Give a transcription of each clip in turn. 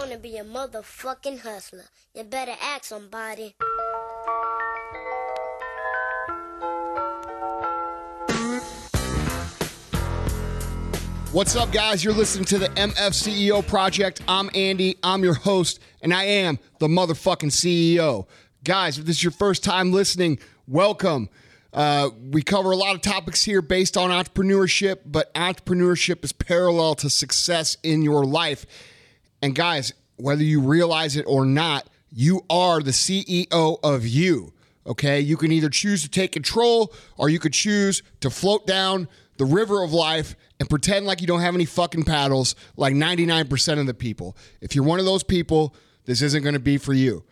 I want to be a motherfucking hustler. You better ask somebody. What's up, guys? You're listening to the MF CEO Project. I'm Andy. I'm your host, and I am the motherfucking CEO. Guys, if this is your first time listening, welcome. We cover a lot of topics here based on entrepreneurship, but entrepreneurship is parallel to success in your life. And guys, whether you realize it or not, you are the CEO of you, okay? You can either choose to take control or you could choose to float down the river of life and pretend like you don't have any fucking paddles like 99% of the people. If you're one of those people, this isn't going to be for you.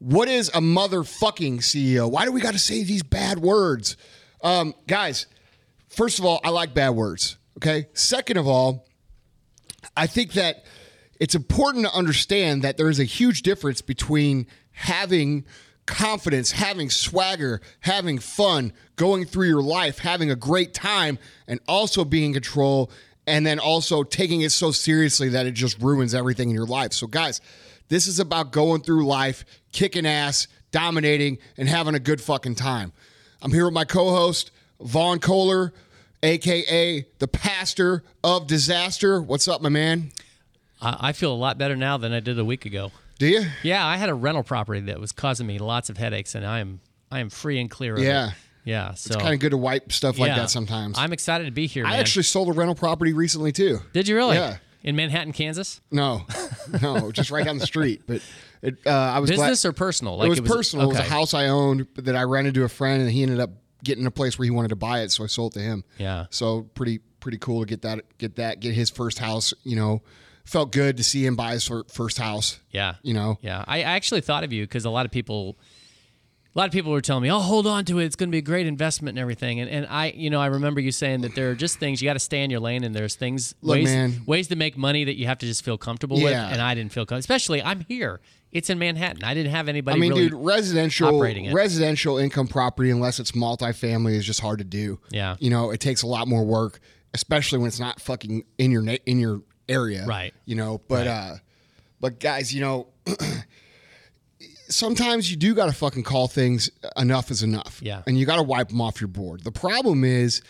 What is a motherfucking CEO? Why do we got to say these bad words? Guys, first of all, I like bad words, okay? Second of all, I think that it's important to understand that there is a huge difference between having confidence, having swagger, having fun, going through your life, having a great time, and also being in control, and then also taking it so seriously that it just ruins everything in your life. So guys, this is about going through life, kicking ass, dominating, and having a good fucking time. I'm here with my co-host, Vaughn Kohler, aka the pastor of disaster. What's up, my man? I feel a lot better now than I did a week ago. Do you? Yeah, I had a rental property that was causing me lots of headaches, and I am free and clear of it. Yeah, so it's kind of good to wipe stuff like that sometimes. I'm excited to be here, man. I actually sold a rental property recently, too. Did you really? Yeah. In Manhattan, Kansas? No, just right down the street. But I was business glad. Or personal? Like it was personal. Okay. It was a house I owned that I rented to a friend, and he ended up getting a place where he wanted to buy it, so I sold it to him. Yeah. So pretty cool to get his first house, you know. Felt good to see him buy his first house. Yeah. You know? Yeah. I actually thought of you because a lot of people were telling me, oh, hold on to it. It's going to be a great investment and everything. And I remember you saying that there are just things, you got to stay in your lane, and there's things, ways to make money that you have to just feel comfortable with. And I didn't feel comfortable. Especially, I'm here. It's in Manhattan. I didn't have anybody really operating it. Residential income property, unless it's multifamily, is just hard to do. Yeah. You know, it takes a lot more work, especially when it's not fucking in your area, right? You know, but right. But guys, you know, sometimes you do got to fucking call things enough is enough, and you got to wipe them off your board. The problem is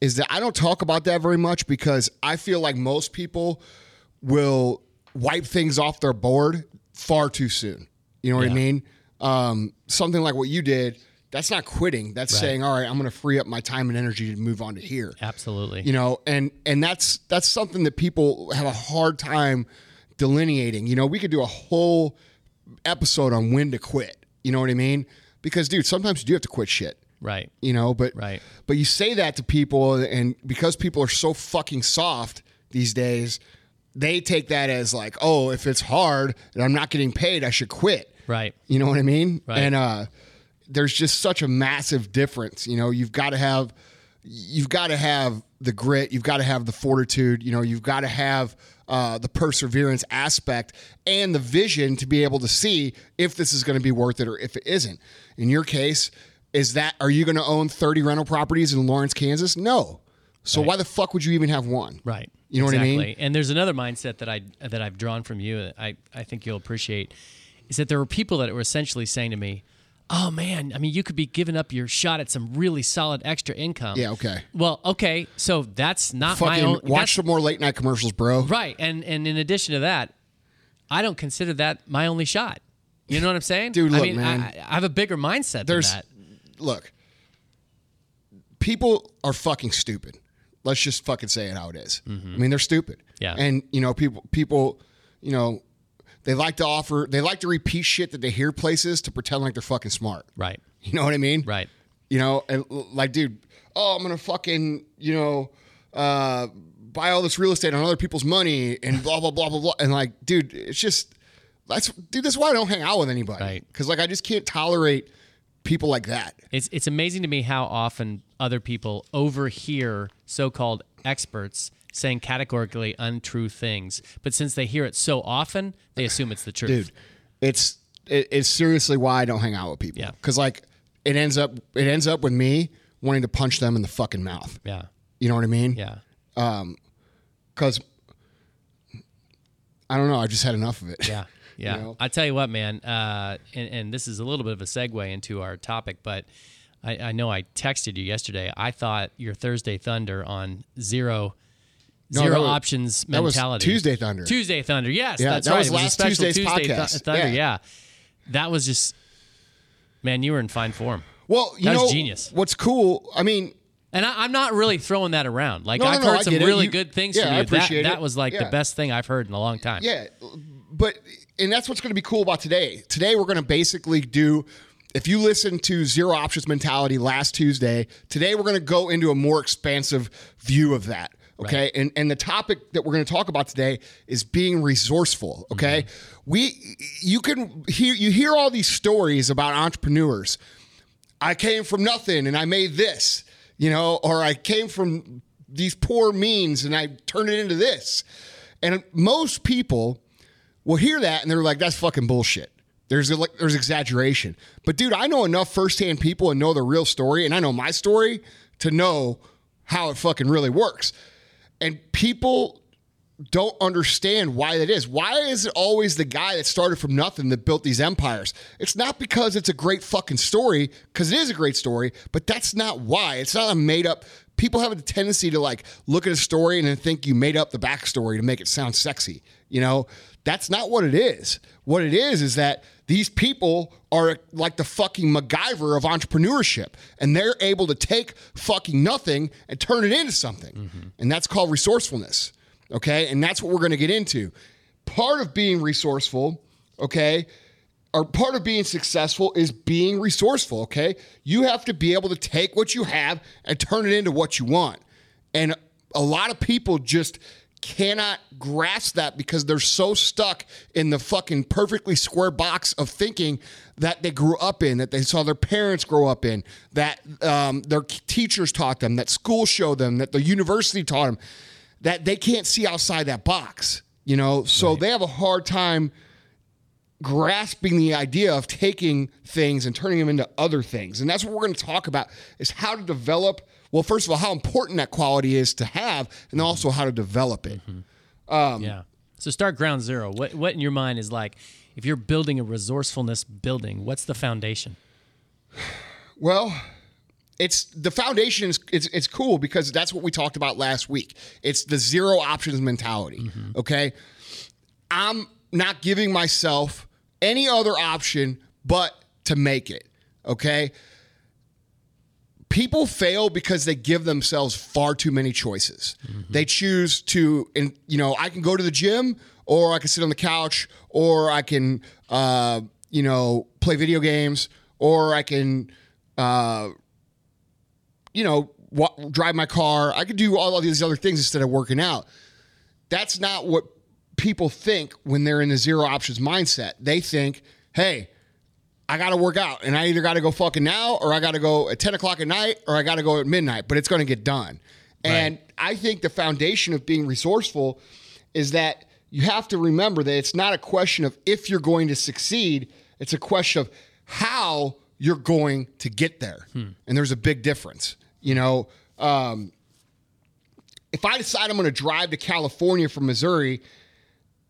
that I don't talk about that very much because I feel like most people will wipe things off their board far too soon. You know what I mean? Something like what you did. That's not quitting. That's saying, all right, I'm going to free up my time and energy to move on to here. Absolutely. You know, and that's something that people have a hard time delineating. You know, we could do a whole episode on when to quit. You know what I mean? Because, dude, sometimes you do have to quit shit. Right. You know, but you say that to people, and because people are so fucking soft these days, they take that as like, oh, if it's hard and I'm not getting paid, I should quit. Right. You know what I mean? Right. And, there's just such a massive difference. You know, you've got to have the grit, you've got to have the fortitude, you know, you've got to have the perseverance aspect and the vision to be able to see if this is going to be worth it or if it isn't. In your case, are you going to own 30 rental properties in Lawrence, Kansas? No. So why the fuck would you even have one? Right. You know what I mean? And there's another mindset that I've drawn from you that I think you'll appreciate, is that there were people that were essentially saying to me, oh, man, I mean, you could be giving up your shot at some really solid extra income. Yeah, okay. Well, okay, so that's not fucking my own... Watch some more late-night commercials, bro. Right, and in addition to that, I don't consider that my only shot. You know what I'm saying? Dude, look, man. I have a bigger mindset than that. Look, people are fucking stupid. Let's just fucking say it how it is. Mm-hmm. I mean, they're stupid. Yeah. And, you know, people, you know... They like to repeat shit that they hear places to pretend like they're fucking smart. Right. You know what I mean? Right. You know, and like, dude, I'm going to fucking, you know, buy all this real estate on other people's money and blah, blah, blah, blah, blah. And like, dude, it's just, that's why I don't hang out with anybody. Right. Because like, I just can't tolerate people like that. It's amazing to me how often other people overhear so-called experts saying categorically untrue things, but since they hear it so often, they assume it's the truth. Dude, it's seriously why I don't hang out with people. Yeah, because like it ends up with me wanting to punch them in the fucking mouth. Yeah, you know what I mean? Yeah, because I don't know. I just had enough of it. Yeah. Yeah. You know? I'll tell you what, man, and this is a little bit of a segue into our topic, but I know I texted you yesterday. I thought your Thursday Thunder on Zero Options Mentality. That was Tuesday Thunder. Tuesday Thunder, yes. Yeah, that's right. Was it was last Tuesday's Tuesday podcast. Thunder, yeah. That was just, man, you were in fine form. Well, you know, genius. What's cool, I mean... And I'm not really throwing that around. Like, I've heard some really good things from you. I appreciate that was like the best thing I've heard in a long time. Yeah, and that's what's going to be cool about today. Today, we're going to basically do... If you listen to Zero Options Mentality last Tuesday, today we're going to go into a more expansive view of that, okay? Right. And the topic that we're going to talk about today is being resourceful, okay? Mm-hmm. You hear all these stories about entrepreneurs. I came from nothing and I made this, you know, or I came from these poor means and I turned it into this. And most people will hear that and they're like, that's fucking bullshit. There's exaggeration. But, dude, I know enough firsthand people and know the real story, and I know my story to know how it fucking really works. And people don't understand why that is. Why is it always the guy that started from nothing that built these empires? It's not because it's a great fucking story, because it is a great story, but that's not why. It's not a made-up. People have a tendency to, like, look at a story and then think you made up the backstory to make it sound sexy, you know? That's not what it is. What it is that these people are like the fucking MacGyver of entrepreneurship, and they're able to take fucking nothing and turn it into something. Mm-hmm. And that's called resourcefulness, okay? And that's what we're going to get into. Part of being resourceful, okay, or part of being successful is being resourceful, okay? You have to be able to take what you have and turn it into what you want. And a lot of people just... cannot grasp that because they're so stuck in the fucking perfectly square box of thinking that they grew up in, that they saw their parents grow up in, that their teachers taught them, that school showed them, that the university taught them, that they can't see outside that box, you know? So Right. They have a hard time grasping the idea of taking things and turning them into other things. And that's what we're going to talk about is how to develop. Well, first of all, how important that quality is to have, and also how to develop it. Mm-hmm. Yeah. So start ground zero. What in your mind is like, if you're building a resourcefulness building, what's the foundation? Well, it's the foundation is it's cool because that's what we talked about last week. It's the zero options mentality. Mm-hmm. Okay, I'm not giving myself any other option but to make it. Okay. People fail because they give themselves far too many choices. Mm-hmm. They choose to, and you know, I can go to the gym, or I can sit on the couch, or I can, you know, play video games, or I can, you know, drive my car. I could do all of these other things instead of working out. That's not what people think when they're in the zero options mindset. They think, hey, I got to work out, and I either got to go fucking now, or I got to go at 10 o'clock at night, or I got to go at midnight, but it's going to get done. Right. And I think the foundation of being resourceful is that you have to remember that it's not a question of if you're going to succeed. It's a question of how you're going to get there. And there's a big difference. You know, if I decide I'm going to drive to California from Missouri,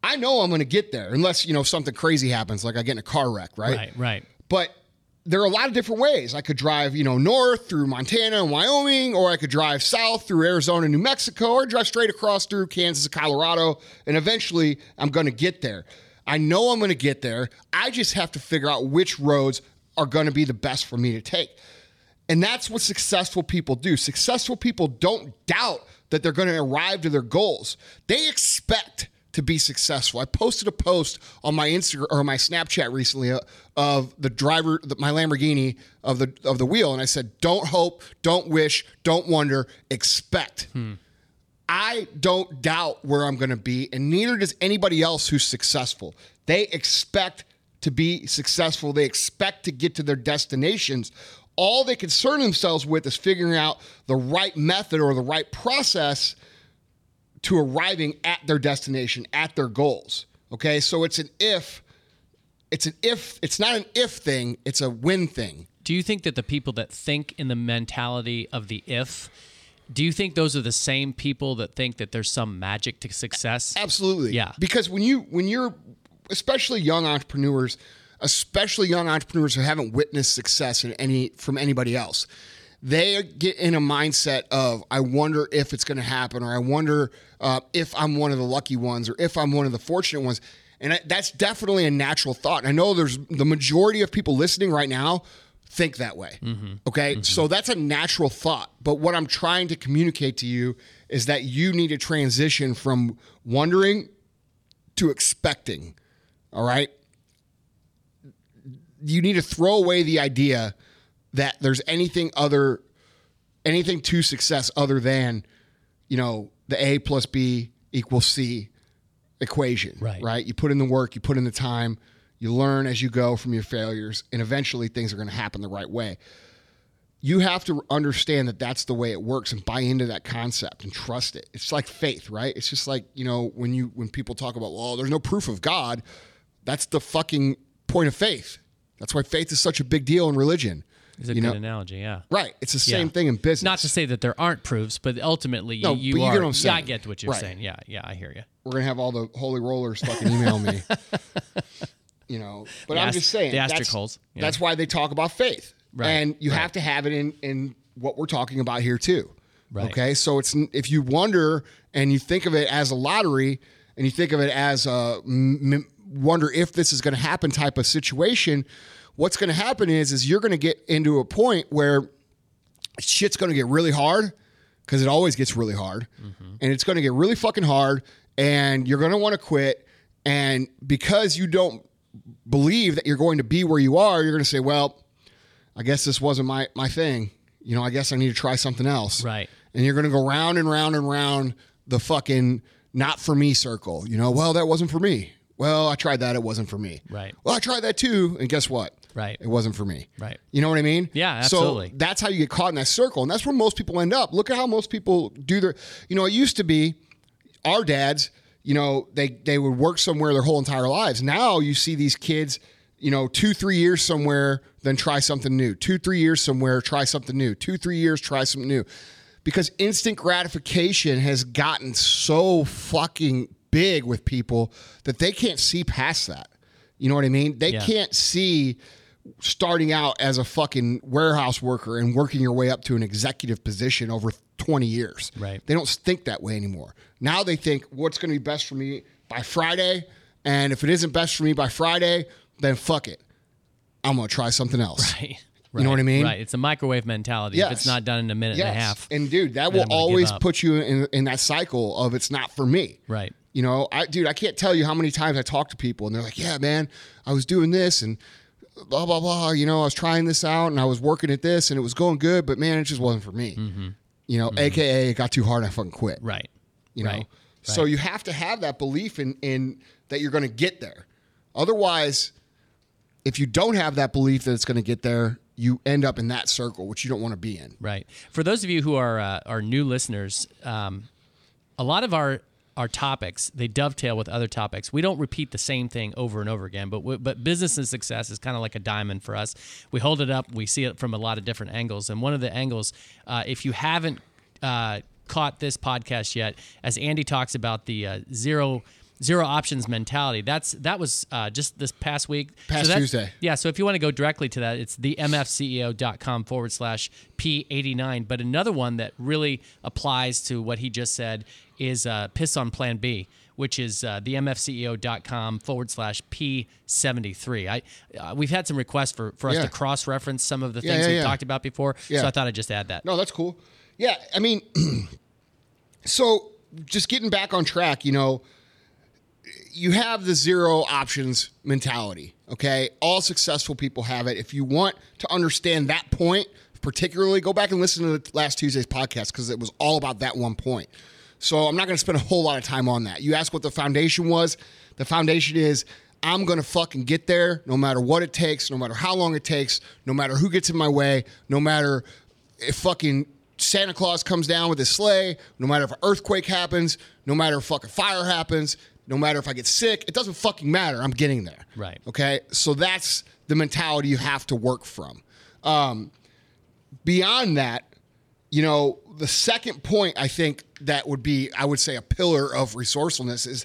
I know I'm going to get there unless, you know, something crazy happens, like I get in a car wreck, right? Right. But there are a lot of different ways. I could drive, you know, north through Montana and Wyoming, or I could drive south through Arizona and New Mexico, or drive straight across through Kansas and Colorado, and eventually I'm going to get there. I know I'm going to get there. I just have to figure out which roads are going to be the best for me to take. And that's what successful people do. Successful people don't doubt that they're going to arrive to their goals. They expect to be successful. I posted a post on my Instagram or my Snapchat recently of the driver, my Lamborghini of the wheel, and I said, "Don't hope, don't wish, don't wonder, expect." I don't doubt where I'm going to be, and neither does anybody else who's successful. They expect to be successful. They expect to get to their destinations. All they concern themselves with is figuring out the right method or the right process to arriving at their destination, at their goals. Okay, so it's not an if thing, it's a when thing. Do you think that the people that think in the mentality of the if Do you think those are the same people that think that there's some magic to success? Absolutely. Yeah. Because when you're especially young entrepreneurs who haven't witnessed success in from anybody else, they get in a mindset of, I wonder if it's going to happen, or I wonder if I'm one of the lucky ones, or if I'm one of the fortunate ones. And that's definitely a natural thought. I know there's the majority of people listening right now think that way. Mm-hmm. Okay? Mm-hmm. So that's a natural thought. But what I'm trying to communicate to you is that you need to transition from wondering to expecting. All right? You need to throw away the idea that there's anything to success other than, the A plus B equals C equation, right? You put in the work, you put in the time, you learn as you go from your failures, and eventually things are going to happen the right way. You have to understand that that's the way it works and buy into that concept and trust it. It's like faith, right? It's just like, when people talk about, well, there's no proof of God, that's the fucking point of faith. That's why faith is such a big deal in religion. It's a good analogy, yeah. Right. It's the same thing in business. Not to say that there aren't proofs, but ultimately you are. I get what you're saying. Yeah, I hear you. We're going to have all the holy rollers fucking email me. But I'm just saying. The asterisk holes. Yeah. That's why they talk about faith. Right. And you have to have it in what we're talking about here too. Right. Okay? So if you wonder and you think of it as a lottery and you think of it as a wonder if this is going to happen type of situation, what's going to happen is you're going to get into a point where shit's going to get really hard, because it always gets really hard, and it's going to get really fucking hard, and you're going to want to quit, and because you don't believe that you're going to be where you are, you're going to say, well, I guess this wasn't my thing. I guess I need to try something else. Right. And you're going to go round and round and round the fucking not for me circle. Well, that wasn't for me. Well, I tried that. It wasn't for me. Right. Well, I tried that too. And guess what? Right. It wasn't for me. Right. You know what I mean? Yeah, absolutely. So that's how you get caught in that circle. And that's where most people end up. Look at how most people do their, it used to be our dads, they would work somewhere their whole entire lives. Now you see these kids, 2-3 years somewhere, then try something new. 2-3 years somewhere, try something new. 2-3 years, try something new. Because instant gratification has gotten so fucking big with people that they can't see past that. You know what I mean? They can't see starting out as a fucking warehouse worker and working your way up to an executive position over 20 years. Right. They don't think that way anymore. Now they think, what's going to be best for me by Friday? And if it isn't best for me by Friday, then fuck it. I'm going to try something else. Right. You know what I mean? Right. It's a microwave mentality. Yes. If it's not done in a minute and a half. And dude, that will always put you in that cycle of it's not for me. Right. I can't tell you how many times I talk to people and they're like, yeah, man, I was doing this and blah, blah, blah. I was trying this out and I was working at this and it was going good, but man, it just wasn't for me. Mm-hmm. AKA it got too hard and I fucking quit. Right. Right. So you have to have that belief in that you're going to get there. Otherwise, if you don't have that belief that it's going to get there, you end up in that circle, which you don't want to be in. Right. For those of you who are new listeners, a lot of our topics, they dovetail with other topics. We don't repeat the same thing over and over again, but business and success is kind of like a diamond for us. We hold it up, we see it from a lot of different angles, and one of the angles, if you haven't caught this podcast yet, as Andy talks about the zero options mentality, that was just this past week. Tuesday. Yeah, so if you want to go directly to that, it's the mfceo.com/P89. But another one that really applies to what he just said is piss on plan B, which is the mfceo.com/P73. We've had some requests for us to cross-reference some of the things we've talked about before, so I thought I'd just add that. No, that's cool. Yeah, I mean, so just getting back on track, you have the zero options mentality, okay? All successful people have it. If you want to understand that point, particularly, go back and listen to last Tuesday's podcast because it was all about that one point. So I'm not going to spend a whole lot of time on that. You asked what the foundation was. The foundation is, I'm going to fucking get there no matter what it takes, no matter how long it takes, no matter who gets in my way, no matter if fucking Santa Claus comes down with his sleigh, no matter if an earthquake happens, no matter if fucking fire happens, no matter if I get sick, it doesn't fucking matter. I'm getting there. Right. Okay? So that's the mentality you have to work from. Beyond that, You know, the second point, I think that would be, I would say, a pillar of resourcefulness is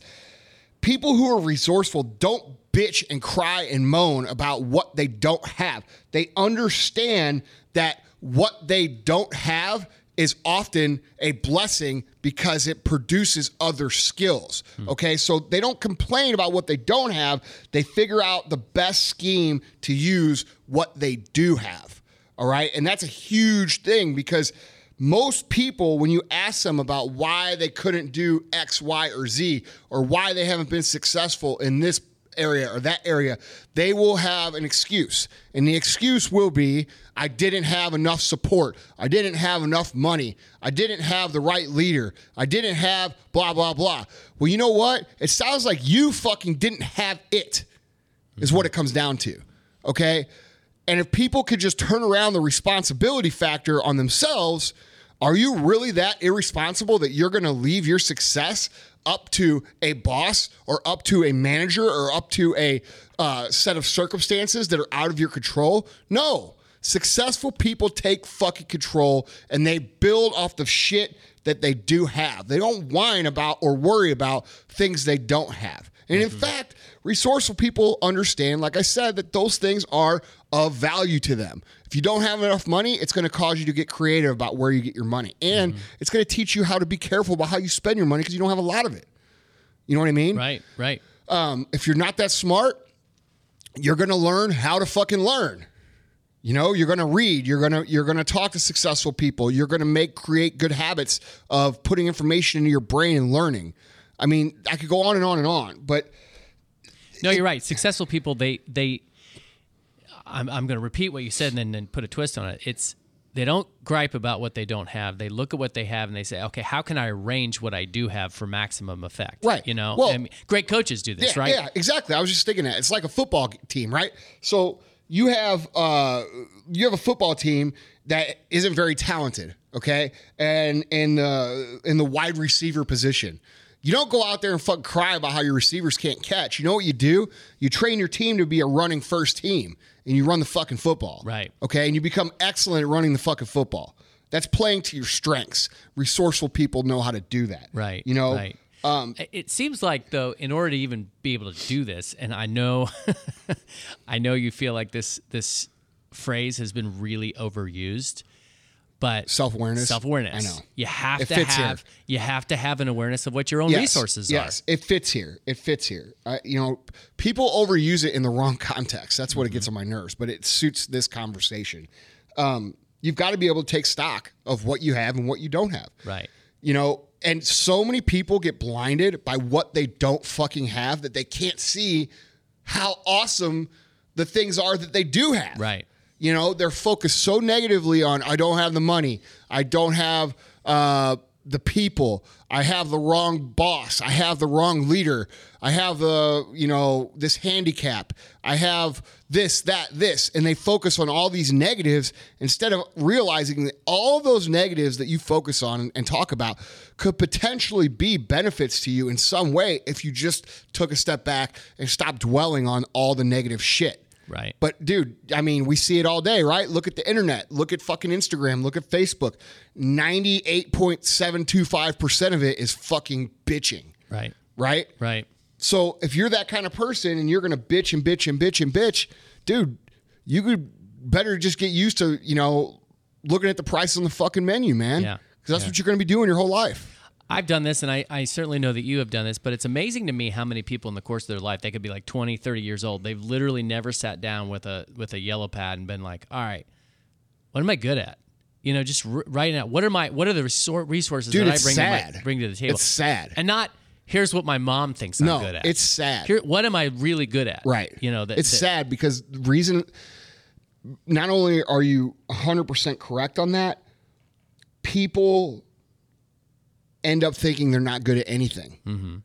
people who are resourceful don't bitch and cry and moan about what they don't have. They understand that what they don't have is often a blessing because it produces other skills, okay? So they don't complain about what they don't have. They figure out the best scheme to use what they do have, all right? And that's a huge thing because most people, when you ask them about why they couldn't do X, Y, or Z, or why they haven't been successful in this area or that area, they will have an excuse. And the excuse will be, I didn't have enough support. I didn't have enough money. I didn't have the right leader. I didn't have blah, blah, blah. Well, you know what? It sounds like you fucking didn't have it, is what it comes down to, okay? And if people could just turn around the responsibility factor on themselves, are you really that irresponsible that you're going to leave your success up to a boss or up to a manager or up to a set of circumstances that are out of your control? No. Successful people take fucking control and they build off the shit that they do have. They don't whine about or worry about things they don't have. And in fact, resourceful people understand, like I said, that those things are of value to them. If you don't have enough money, it's going to cause you to get creative about where you get your money. And it's going to teach you how to be careful about how you spend your money because you don't have a lot of it. You know what I mean? Right, right. If you're not that smart, you're going to learn how to fucking learn. You know, you're going to read, you're going to talk to successful people, you're going to create good habits of putting information into your brain and learning. I mean, I could go on and on and on, but no, you're right. Successful people, they I'm going to repeat what you said and then put a twist on it. It's they don't gripe about what they don't have. They look at what they have and they say, okay, how can I arrange what I do have for maximum effect? Right. You know, well, I mean, great coaches do this, right? Yeah, exactly. I was just thinking that it's like a football team, right? So you have a football team that isn't very talented, okay, and in the wide receiver position. You don't go out there and fucking cry about how your receivers can't catch. You know what you do? You train your team to be a running first team, and you run the fucking football. Right. Okay? And you become excellent at running the fucking football. That's playing to your strengths. Resourceful people know how to do that. Right. You know? Right. It seems like, though, in order to even be able to do this, and I know I know you feel like this phrase has been really overused, but self-awareness. I know. You have to have an awareness of what your own resources are. Yes, it fits here. You know, people overuse it in the wrong context. That's what it gets on my nerves, but it suits this conversation. You've got to be able to take stock of what you have and what you don't have. Right. You know, and so many people get blinded by what they don't fucking have that they can't see how awesome the things are that they do have. Right. You know, they're focused so negatively on, I don't have the money. I don't have the people. I have the wrong boss. I have the wrong leader. I have, this handicap. I have this, that, this. And they focus on all these negatives instead of realizing that all those negatives that you focus on and talk about could potentially be benefits to you in some way if you just took a step back and stopped dwelling on all the negative shit. Right. But, dude, I mean, we see it all day, right? Look at the internet. Look at fucking Instagram. Look at Facebook. 98.725% of it is fucking bitching. Right. Right? Right. So if you're that kind of person and you're going to bitch and bitch and bitch and bitch, dude, you could better just get used to, you know, looking at the price on the fucking menu, man. Yeah. Because that's what you're going to be doing your whole life. I've done this, and I certainly know that you have done this, but it's amazing to me how many people in the course of their life, they could be like 20, 30 years old. They've literally never sat down with a yellow pad and been like, all right, what am I good at? You know, just writing out, what are the resources dude, that I bring to the table? It's sad. And not, here's what my mom thinks I'm good at. No, it's sad. What am I really good at? Right. You know, it's sad because the reason, not only are you 100% correct on that, people end up thinking they're not good at anything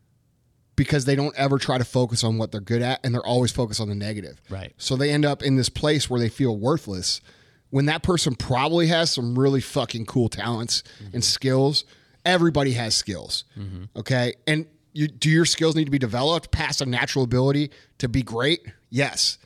because they don't ever try to focus on what they're good at, and they're always focused on the negative. Right. So they end up in this place where they feel worthless when that person probably has some really fucking cool talents and skills. Everybody has skills, okay? And do your skills need to be developed past a natural ability to be great? Yes.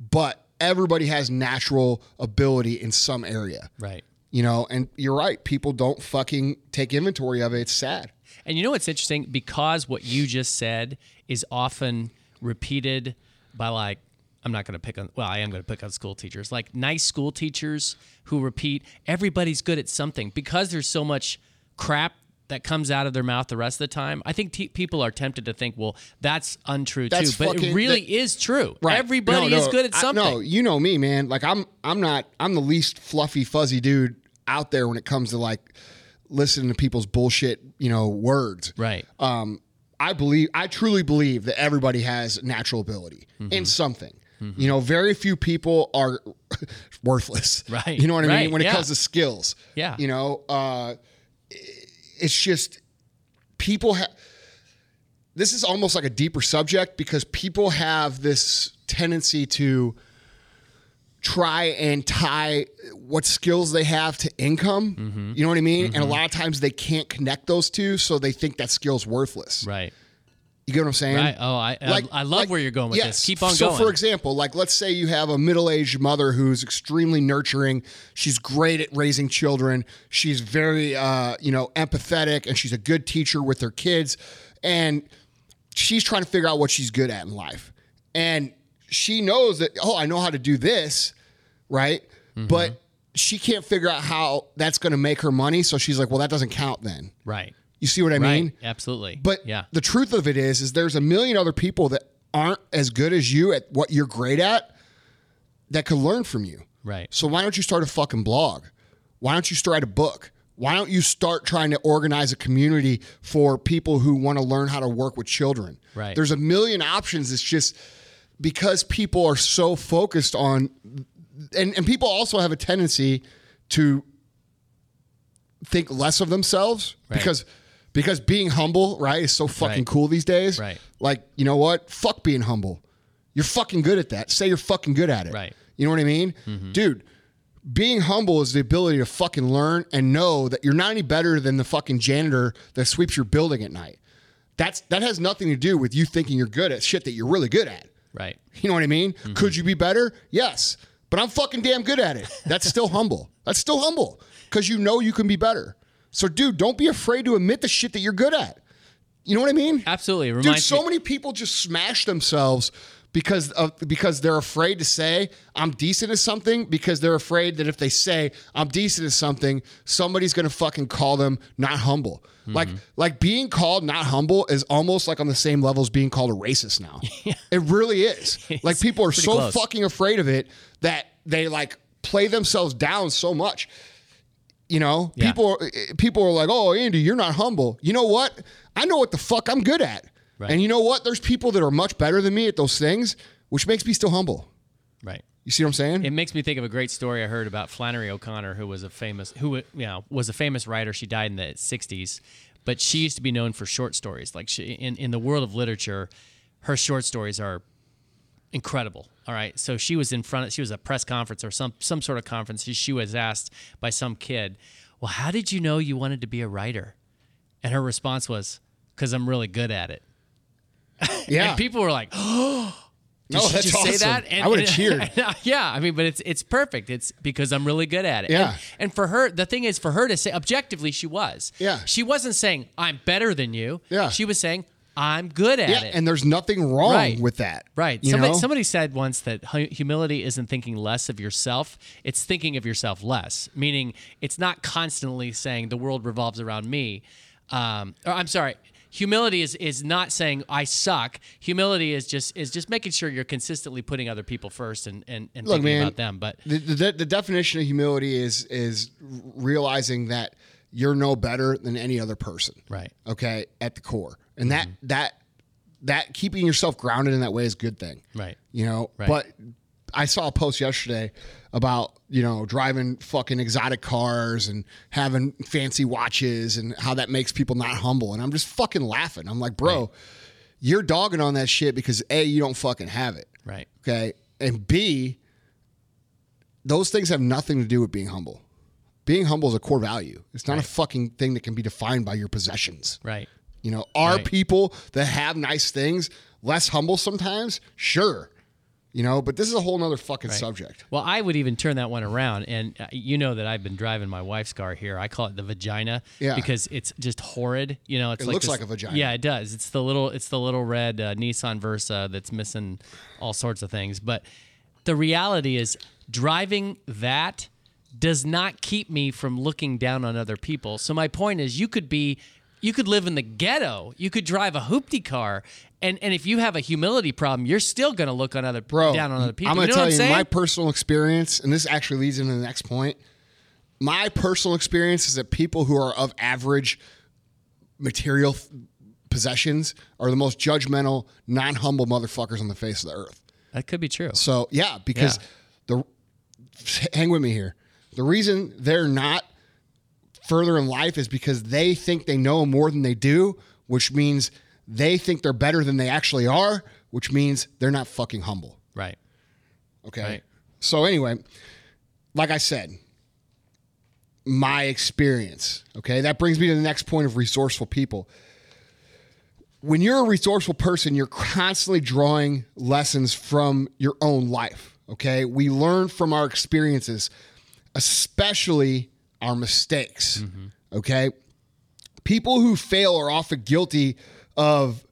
But everybody has natural ability in some area. Right. You know, and you're right. People don't fucking take inventory of it. It's sad. And you know what's interesting? Because what you just said is often repeated by, like, I'm not going to pick on, well, I am going to pick on school teachers. Like, nice school teachers who repeat, everybody's good at something. Because there's so much crap that comes out of their mouth the rest of the time, I think people are tempted to think, well, that's untrue that's too. But it really is true. Right. Everybody is good at something. No, you know me, man. Like, I'm the least fluffy, fuzzy dude out there when it comes to, like, listening to people's bullshit, you know, words. Right. I truly believe that everybody has natural ability in something. Mm-hmm. You know, very few people are worthless. Right. You know what I mean? When it comes to skills. Yeah. You know, it's just people have, this is almost like a deeper subject because people have this tendency to try and tie what skills they have to income. Mm-hmm. You know what I mean? Mm-hmm. And a lot of times they can't connect those two, so they think that skill's worthless. Right. You get what I'm saying? Right. Oh, I love where you're going with this. Keep on going. So, for example, like, let's say you have a middle-aged mother who's extremely nurturing. She's great at raising children. She's very, empathetic, and she's a good teacher with her kids. And she's trying to figure out what she's good at in life. And she knows that, oh, I know how to do this, right? Mm-hmm. But she can't figure out how that's going to make her money. So she's like, well, that doesn't count then. Right. You see what I mean? Absolutely. But the truth of it is there's a million other people that aren't as good as you at what you're great at that could learn from you. Right. So why don't you start a fucking blog? Why don't you start a book? Why don't you start trying to organize a community for people who want to learn how to work with children? Right. There's a million options. It's just because people are so focused on, and people also have a tendency to think less of themselves because being humble, right, is so fucking cool these days. Right. Like, you know what? Fuck being humble. You're fucking good at that. Say you're fucking good at it. Right. You know what I mean? Mm-hmm. Dude, being humble is the ability to fucking learn and know that you're not any better than the fucking janitor that sweeps your building at night. That has nothing to do with you thinking you're good at shit that you're really good at. Right. You know what I mean? Mm-hmm. Could you be better? Yes. But I'm fucking damn good at it. That's still humble. That's still humble because you know you can be better. So, dude, don't be afraid to admit the shit that you're good at. You know what I mean? Absolutely. Dude, so many people just smash themselves because they're afraid to say, I'm decent at something, because they're afraid that if they say, I'm decent at something, somebody's going to fucking call them not humble. Mm-hmm. Like being called not humble is almost like on the same level as being called a racist now. Yeah. It really is. Like, people are so close. Fucking afraid of it that they, like, play themselves down so much. You know, people are like, oh, Andy, you're not humble. You know what? I know what the fuck I'm good at. Right. And you know what? There's people that are much better than me at those things, which makes me still humble. Right. You see what I'm saying? It makes me think of a great story I heard about Flannery O'Connor, who was a famous writer. She died in the 60s, but she used to be known for short stories. Like, she, in the world of literature, her short stories are incredible. All right. So she was at a press conference or some sort of conference. She was asked by some kid, well, how did you know you wanted to be a writer? And her response was, because I'm really good at it. Yeah. And people were like, oh, did she just awesome. Say that? And I would have cheered. Yeah. I mean, but it's perfect. It's because I'm really good at it. Yeah. And for her, the thing is, for her to say, objectively, she was. Yeah. She wasn't saying, I'm better than you. Yeah. She was saying, I'm good at it. And there's nothing wrong with that. Right. Somebody said once that humility isn't thinking less of yourself. It's thinking of yourself less, meaning it's not constantly saying the world revolves around me. Humility is not saying I suck. Humility is just making sure you're consistently putting other people first and thinking about them. But the definition of humility is realizing that you're no better than any other person. Right. Okay. At the core, and that keeping yourself grounded in that way is a good thing. Right. You know. Right. But I saw a post yesterday about, you know, driving fucking exotic cars and having fancy watches and how that makes people not humble. And I'm just fucking laughing. I'm like, bro, you're dogging on that shit because A, you don't fucking have it. Right. Okay. And B, those things have nothing to do with being humble. Being humble is a core value. It's not a fucking thing that can be defined by your possessions. Right. You know, are people that have nice things less humble sometimes? Sure. You know, but this is a whole nother fucking subject. Well, I would even turn that one around, and you know that I've been driving my wife's car here. I call it the vagina because it's just horrid. You know, it's it like looks like a vagina. Yeah, it does. It's the little red Nissan Versa that's missing all sorts of things. But the reality is, driving that does not keep me from looking down on other people. So my point is, you could live in the ghetto. You could drive a hoopty car. And if you have a humility problem, you're still going to look on down on other people. I'm going to tell you my personal experience, and this actually leads into the next point. My personal experience is that people who are of average material possessions are the most judgmental, non-humble motherfuckers on the face of the earth. That could be true. So, yeah, because hang with me here. The reason they're not further in life is because they think they know more than they do, which means they think they're better than they actually are, which means they're not fucking humble. Right. Okay. Right. So anyway, like I said, my experience, okay, that brings me to the next point of resourceful people. When you're a resourceful person, you're constantly drawing lessons from your own life, okay? We learn from our experiences, especially our mistakes, okay? People who fail are often guilty of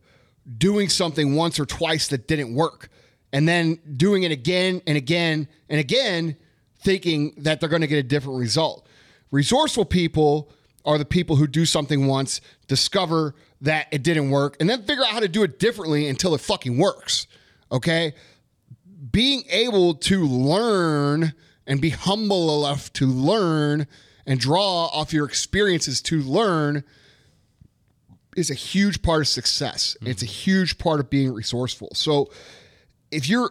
doing something once or twice that didn't work and then doing it again and again and again, thinking that they're going to get a different result. Resourceful people are the people who do something once, discover that it didn't work, and then figure out how to do it differently until it fucking works, okay? Being able to learn and be humble enough to learn and draw off your experiences to learn is a huge part of success. Mm-hmm. It's a huge part of being resourceful. So if you're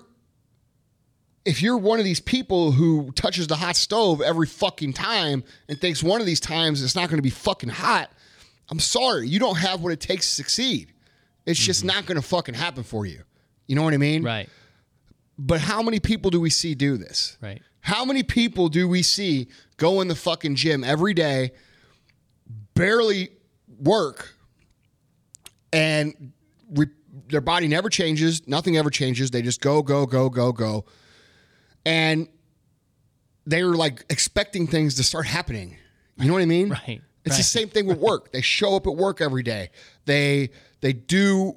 one of these people who touches the hot stove every fucking time and thinks one of these times it's not going to be fucking hot, I'm sorry. You don't have what it takes to succeed. It's just not going to fucking happen for you. You know what I mean? Right. But how many people do we see do this? Right. How many people do we see go in the fucking gym every day, barely work, and their body never changes. Nothing ever changes. They just go, go, go, go, go. And they were like expecting things to start happening. You know what I mean? Right. It's the same thing with work. They show up at work every day. They do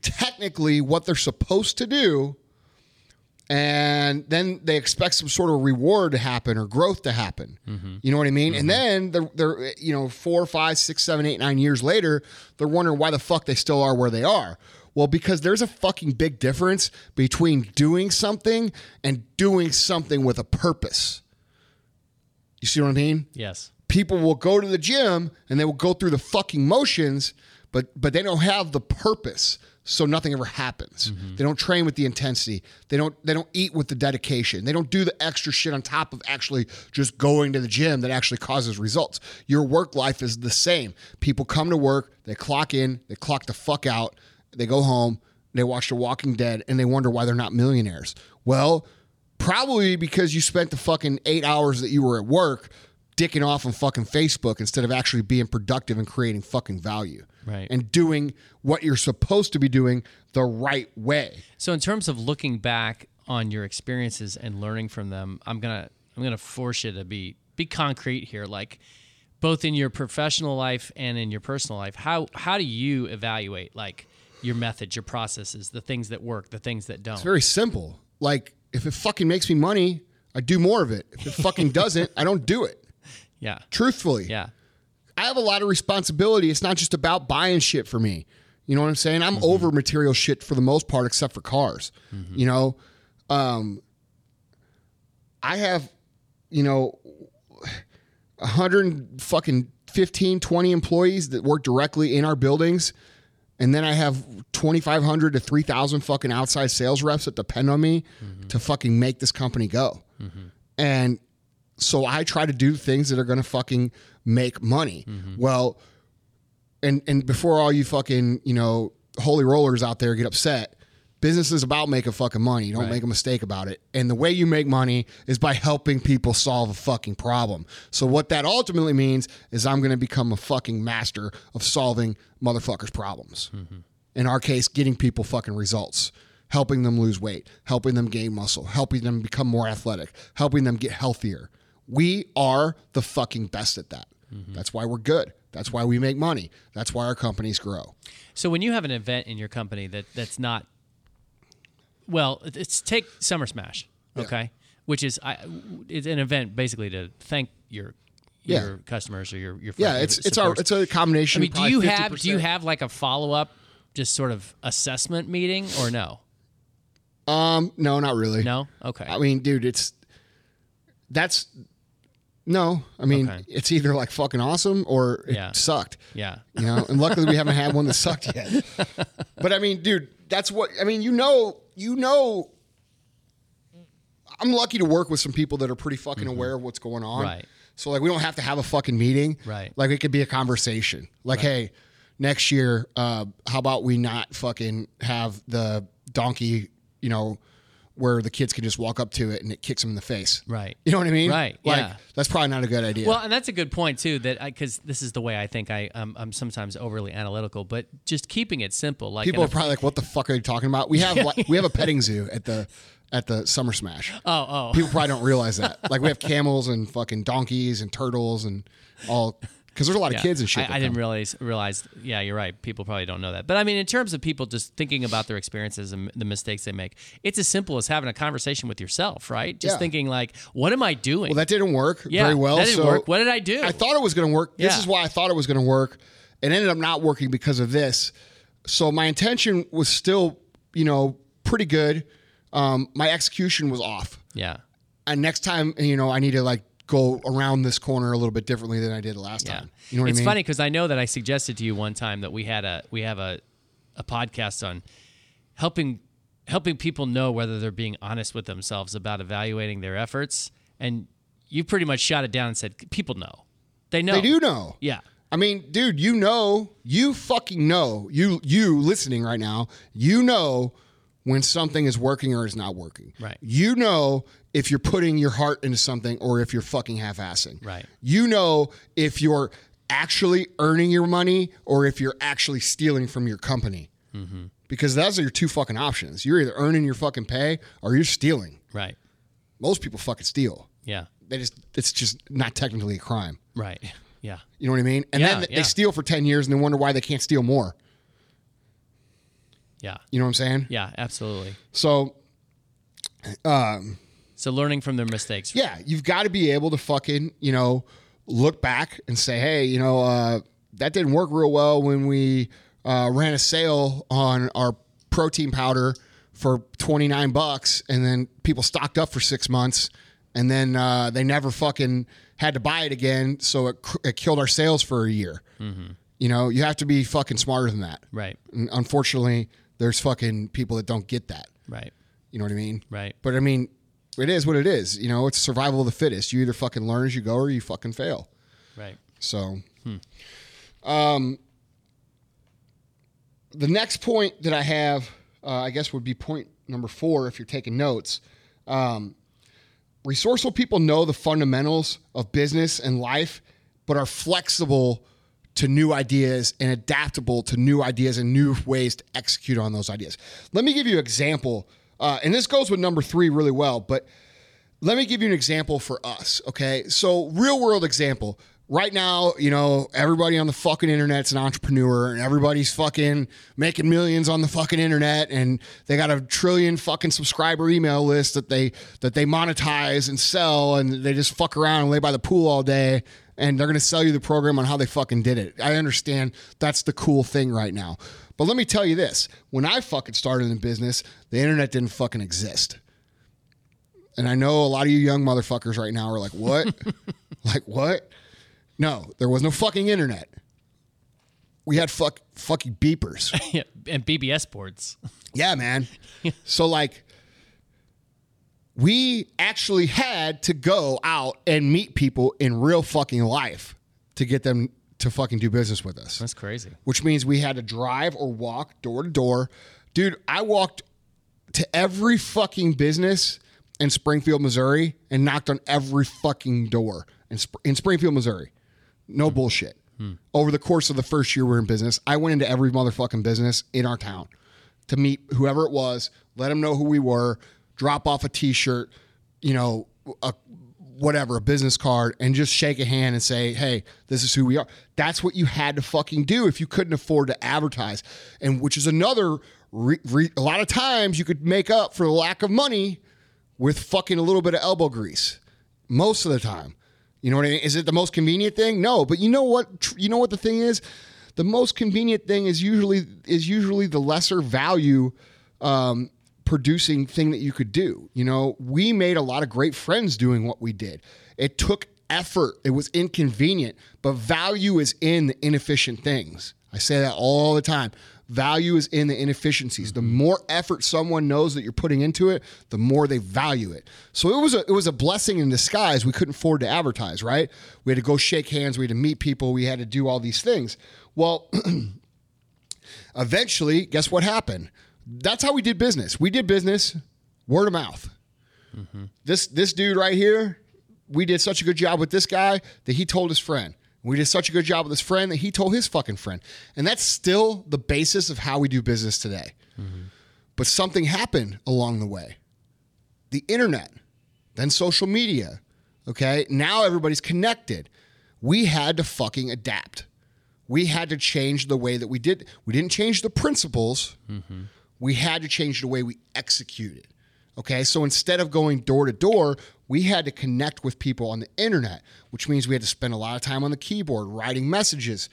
technically what they're supposed to do. And then they expect some sort of reward to happen or growth to happen. Mm-hmm. You know what I mean? Mm-hmm. And then they're 4, 5, 6, 7, 8, 9 years later, they're wondering why the fuck they still are where they are. Well, because there's a fucking big difference between doing something and doing something with a purpose. You see what I mean? Yes. People will go to the gym and they will go through the fucking motions, but they don't have the purpose. So nothing ever happens. Mm-hmm. They don't train with the intensity. They don't eat with the dedication. They don't do the extra shit on top of actually just going to the gym that actually causes results. Your work life is the same. People come to work, they clock in, they clock the fuck out, they go home, they watch The Walking Dead, and they wonder why they're not millionaires. Well, probably because you spent the fucking 8 hours that you were at work dicking off on fucking Facebook instead of actually being productive and creating fucking value. Right. And doing what you're supposed to be doing the right way. So in terms of looking back on your experiences and learning from them, I'm gonna force you to be concrete here, like both in your professional life and in your personal life. How do you evaluate like your methods, your processes, the things that work, the things that don't? It's very simple. Like if it fucking makes me money, I do more of it. If it fucking doesn't, I don't do it. Yeah. Truthfully. Yeah. I have a lot of responsibility. It's not just about buying shit for me. You know what I'm saying? I'm over material shit for the most part, except for cars. Mm-hmm. You know, I have, 115, 20 employees that work directly in our buildings. And then I have 2,500 to 3,000 fucking outside sales reps that depend on me to fucking make this company go. Mm-hmm. And so I try to do things that are going to fucking make money. Mm-hmm. Well, and before all you fucking, holy rollers out there get upset, business is about making fucking money. Don't make a mistake about it. And the way you make money is by helping people solve a fucking problem. So what that ultimately means is I'm going to become a fucking master of solving motherfuckers' problems. Mm-hmm. In our case, getting people fucking results. helping them lose weight, helping them gain muscle, helping them become more athletic, helping them get healthier. We are the fucking best at that. Mm-hmm. That's why we're good. That's why we make money. That's why our companies grow. So when you have an event in your company that's not, well, it's take Summer Smash, okay? Yeah. Which is it's an event basically to thank your customers or your friends. Yeah, it's a combination. I mean, do you have like a follow-up just sort of assessment meeting or no? No, not really. No? Okay. I mean, dude, it's either like fucking awesome or it sucked. Yeah. You know, and luckily we haven't had one that sucked yet. But I mean, dude, that's what I mean, you know I'm lucky to work with some people that are pretty fucking aware of what's going on. Right. So like we don't have to have a fucking meeting. Right. Like it could be a conversation. Like, hey, next year, how about we not fucking have the donkey, you know, where the kids can just walk up to it and it kicks them in the face. Right. You know what I mean? Right. Like, that's probably not a good idea. Well, and that's a good point too, that because this is the way I think I'm sometimes overly analytical, but just keeping it simple. Like people are probably like, what the fuck are you talking about? We have we have a petting zoo at the Summer Smash. Oh. People probably don't realize that. Like we have camels and fucking donkeys and turtles and all. Because there's a lot of kids and shit. I didn't realize. Yeah, you're right. People probably don't know that. But I mean, in terms of people just thinking about their experiences and the mistakes they make, it's as simple as having a conversation with yourself, right? Just thinking like, what am I doing? Well, that didn't work very well. That didn't work. What did I do? I thought it was going to work. Yeah. This is why I thought it was going to work. It ended up not working because of this. So my intention was still, you know, pretty good. My execution was off. Yeah. And next time, you know, I need to like, go around this corner a little bit differently than I did last time. You know what I mean? It's funny because I know that I suggested to you one time that we have a podcast on helping people know whether they're being honest with themselves about evaluating their efforts, and you pretty much shot it down and said people know. They know. They do know. Yeah. I mean, dude, you fucking know. You listening right now, you know when something is working or is not working. Right. You know if you're putting your heart into something or if you're fucking half-assing. Right. You know if you're actually earning your money or if you're actually stealing from your company. Mm-hmm. Because those are your two fucking options. You're either earning your fucking pay or you're stealing. Right. Most people fucking steal. Yeah. It's just not technically a crime. Right. Yeah. You know what I mean? And then they steal for 10 years and they wonder why they can't steal more. Yeah. You know what I'm saying? Yeah, absolutely. So learning from their mistakes. Yeah. You've got to be able to fucking, you know, look back and say, hey, you know, that didn't work real well when we ran a sale on our protein powder for $29 and then people stocked up for 6 months and then they never fucking had to buy it again. So it killed our sales for a year. Mm-hmm. You know, you have to be fucking smarter than that. Right. And unfortunately, there's fucking people that don't get that. Right. You know what I mean? Right. But I mean, it is what it is. You know, it's survival of the fittest. You either fucking learn as you go or you fucking fail. Right. So, the next point that I have, I guess would be point number 4, if you're taking notes. Resourceful people know the fundamentals of business and life, but are flexible to new ideas and adaptable to new ideas and new ways to execute on those ideas. Let me give you an example. And this goes with number 3 really well, but let me give you an example for us, okay? So real world example. Right now, you know, everybody on the fucking internet's an entrepreneur and everybody's fucking making millions on the fucking internet and they got a trillion fucking subscriber email list that they monetize and sell and they just fuck around and lay by the pool all day. And they're going to sell you the program on how they fucking did it. I understand that's the cool thing right now. But let me tell you this. When I fucking started in business, the internet didn't fucking exist. And I know a lot of you young motherfuckers right now are like, what? Like, what? No, there was no fucking internet. We had fucking beepers. Yeah, and BBS boards. Yeah, man. So like, we actually had to go out and meet people in real fucking life to get them to fucking do business with us. That's crazy. Which means we had to drive or walk door to door. Dude, I walked to every fucking business in Springfield, Missouri, and knocked on every fucking door in Springfield, Missouri. No bullshit. Over the course of the first year we were in business, I went into every motherfucking business in our town. to meet whoever it was, let them know who we were, drop off a T-shirt, you know, a business card, and just shake a hand and say, hey, this is who we are. That's what you had to fucking do if you couldn't afford to advertise, and which is another a lot of times you could make up for the lack of money with fucking a little bit of elbow grease most of the time. You know what I mean? Is it the most convenient thing? No, but you know what? You know what the thing is? The most convenient thing is usually the lesser value producing thing that you could do. You know, we made a lot of great friends doing what we did. It took effort. It was inconvenient, but value is in the inefficient things. I say that all the time. Value is in the inefficiencies. The more effort someone knows that you're putting into it, the more they value it. So it was a blessing in disguise. We couldn't afford to advertise, right? We had to go shake hands. We had to meet people. We had to do all these things. Well, eventually, guess what happened? That's how we did business. We did business word of mouth. Mm-hmm. This dude right here, we did such a good job with this guy that he told his friend. We did such a good job with his friend that he told his fucking friend. And that's still the basis of how we do business today. Mm-hmm. But something happened along the way. The internet, then social media, okay? Now everybody's connected. We had to fucking adapt. We had to change the way that we did. We didn't change the principles. Mm-hmm. We had to change the way we executed. Okay, so instead of going door to door, we had to connect with people on the internet, which means we had to spend a lot of time on the keyboard, writing messages,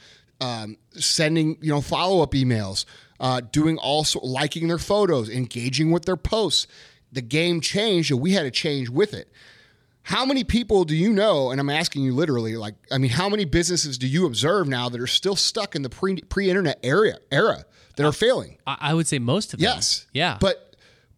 sending follow-up emails, doing also liking their photos, engaging with their posts. The game changed, and we had to change with it. How many people do you know? And I'm asking you literally, how many businesses do you observe now that are still stuck in the pre-internet era that are failing? I would say most of them. Yes. Yeah.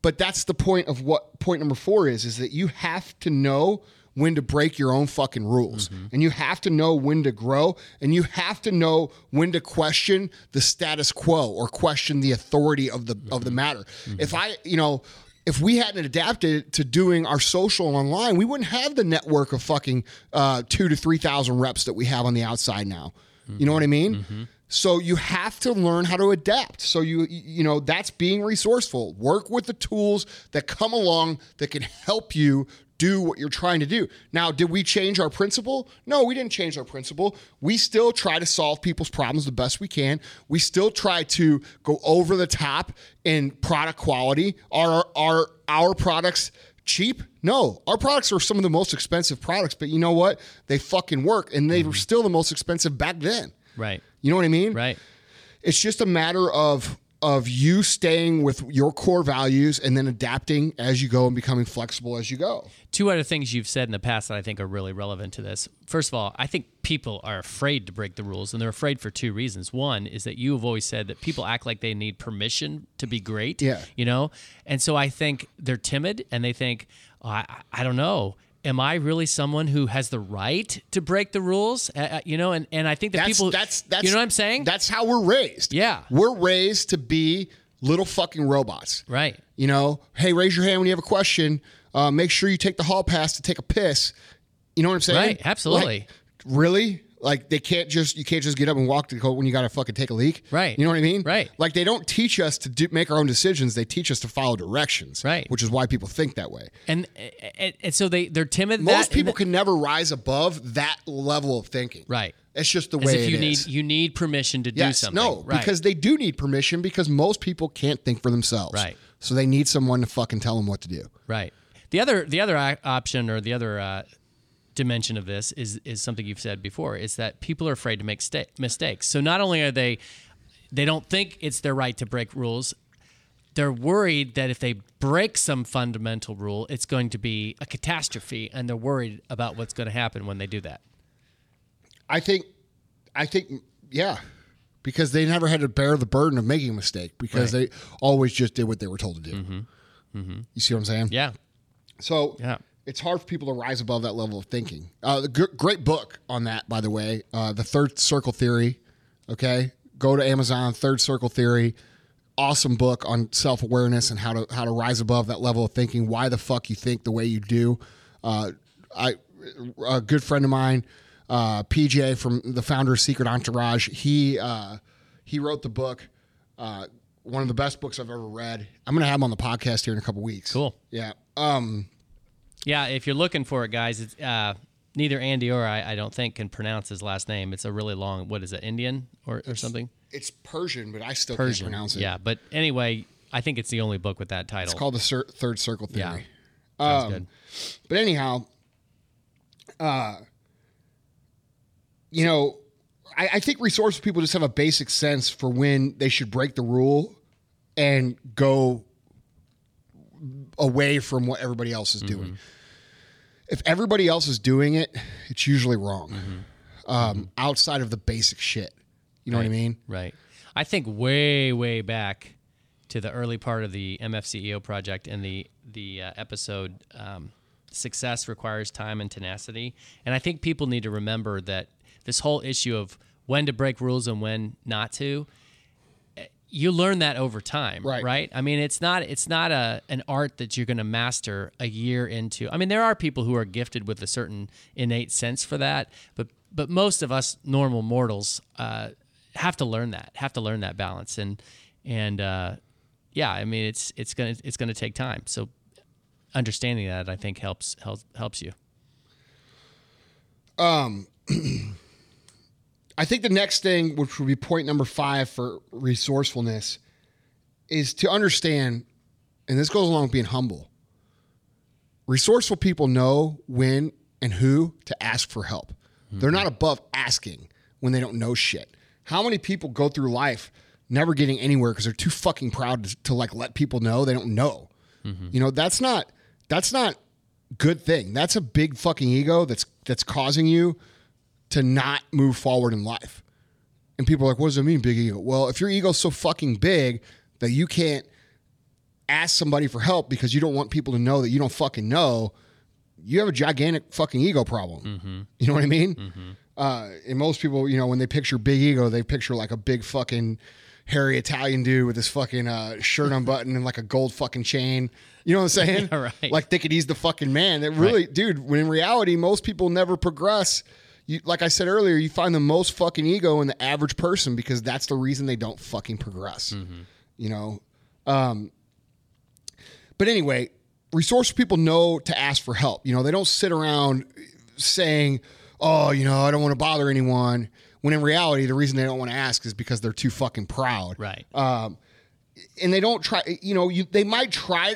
But that's the point of what point number 4 is that you have to know when to break your own fucking rules. Mm-hmm. And you have to know when to grow. And you have to know when to question the status quo or question the authority of the matter. Mm-hmm. If we hadn't adapted to doing our social online, we wouldn't have the network of fucking 2,000 to 3,000 reps that we have on the outside now. Mm-hmm. You know what I mean? Mm-hmm. So you have to learn how to adapt. So you that's being resourceful. Work with the tools that come along that can help you do what you're trying to do. Now, did we change our principle? No, we didn't change our principle. We still try to solve people's problems the best we can. We still try to go over the top in product quality. Are our products cheap? No, our products are some of the most expensive products, but you know what? They fucking work, and they were still the most expensive back then. Right. You know what I mean? Right. It's just a matter of you staying with your core values and then adapting as you go and becoming flexible as you go. 2 other things you've said in the past that I think are really relevant to this. First of all, I think people are afraid to break the rules, and they're afraid for 2 reasons. One is that you have always said that people act like they need permission to be great. Yeah. And so I think they're timid, and they think, I don't know. Am I really someone who has the right to break the rules? And I think that people... That's, you know what I'm saying? That's how we're raised. Yeah. We're raised to be little fucking robots. Right. Hey, raise your hand when you have a question. Make sure you take the hall pass to take a piss. You know what I'm saying? Right, absolutely. Really? You can't just get up and walk to go when you got to fucking take a leak. Right. You know what I mean? Right. They don't teach us to make our own decisions. They teach us to follow directions. Right. Which is why people think that way. And so they're timid. Most people can never rise above that level of thinking. Right. It's just the way it is. You need permission to do something. No, right. Because they do need permission because most people can't think for themselves. Right. So they need someone to fucking tell them what to do. Right. The other option or the other... dimension of this is something you've said before, is that people are afraid to make mistakes. So not only are they don't think it's their right to break rules, they're worried that if they break some fundamental rule, it's going to be a catastrophe, and they're worried about what's going to happen when they do that. I think yeah, because they never had to bear the burden of making a mistake because they always just did what they were told to do. Mm-hmm. Mm-hmm. You see what I'm saying? Yeah. So yeah. It's hard for people to rise above that level of thinking. Great book on that, by the way, The Third Circle Theory. Okay, go to Amazon. Third Circle Theory, awesome book on self-awareness and how to rise above that level of thinking. Why the fuck you think the way you do? A good friend of mine, PJ, from the founder of Secret Entourage. He wrote the book. one of the best books I've ever read. I'm going to have him on the podcast here in a couple weeks. Cool. Yeah. Yeah, if you're looking for it, guys, it's neither Andy or I don't think, can pronounce his last name. It's a really long, what is it, Indian or something? It's Persian, but I still can't pronounce it. Yeah, but anyway, I think it's the only book with that title. It's called The Third Circle Theory. Yeah, sounds good. But anyhow, you know, I think resourceful people just have a basic sense for when they should break the rule and go away from what everybody else is doing. Mm-hmm. If everybody else is doing it, it's usually wrong. Mm-hmm. Outside of the basic shit. You know what I mean? Right. I think way, way back to the early part of the MF CEO Project and the episode, Success Requires Time and Tenacity. And I think people need to remember that this whole issue of when to break rules and when not to, you learn that over time, right? I mean, it's not an art that you're going to master a year into. I mean, there are people who are gifted with a certain innate sense for that, but most of us normal mortals have to learn that balance, and yeah, I mean, it's gonna take time. So understanding that, I think, helps you. I think the next thing, which would be point number 5 for resourcefulness, is to understand, and this goes along with being humble, resourceful people know when and who to ask for help. Mm-hmm. They're not above asking when they don't know shit. How many people go through life never getting anywhere because they're too fucking proud to like let people know they don't know? Mm-hmm. You know, that's not good thing. That's a big fucking ego that's causing you to not move forward in life. And people are like, what does it mean, big ego? Well, if your ego's so fucking big that you can't ask somebody for help because you don't want people to know that you don't fucking know, you have a gigantic fucking ego problem. Mm-hmm. You know what I mean? Mm-hmm. And most people, you know, when they picture big ego, they picture like a big fucking hairy Italian dude with his fucking shirt unbuttoned and like a gold fucking chain. You know what I'm saying? Yeah, right. Like they could ease the fucking man. That really, dude, when in reality, most people never progress. You, like I said earlier, you find the most fucking ego in the average person because that's the reason they don't fucking progress. Mm-hmm. You know? But anyway, resourceful people know to ask for help. You know, they don't sit around saying, oh, you know, I don't want to bother anyone. When in reality, the reason they don't want to ask is because they're too fucking proud. Right. And they don't try, you know, they might try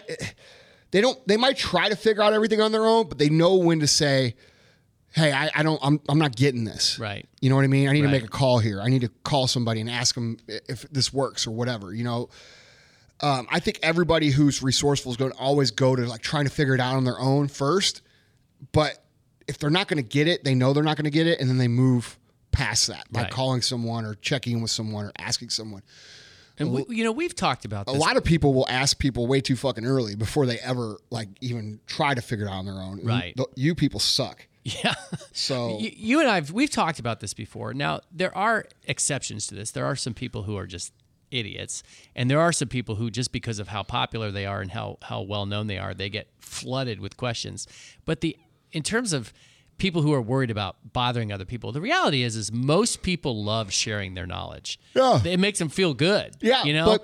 to figure out everything on their own, but they know when to say, hey, I'm not getting this. Right. You know what I mean? I need to make a call here. I need to call somebody and ask them if this works or whatever, you know? I think everybody who's resourceful is going to always go to like trying to figure it out on their own first, but if they're not going to get it, they know they're not going to get it. And then they move past that by calling someone or checking in with someone or asking someone. And you know, we've talked about this. A lot of people will ask people way too fucking early before they ever like even try to figure it out on their own. Right. You people suck. Yeah. So you and we've talked about this before. Now, there are exceptions to this. There are some people who are just idiots, and there are some people who, just because of how popular they are and how well known they are, they get flooded with questions. But in terms of people who are worried about bothering other people, the reality is most people love sharing their knowledge. Yeah. It makes them feel good. Yeah. You know?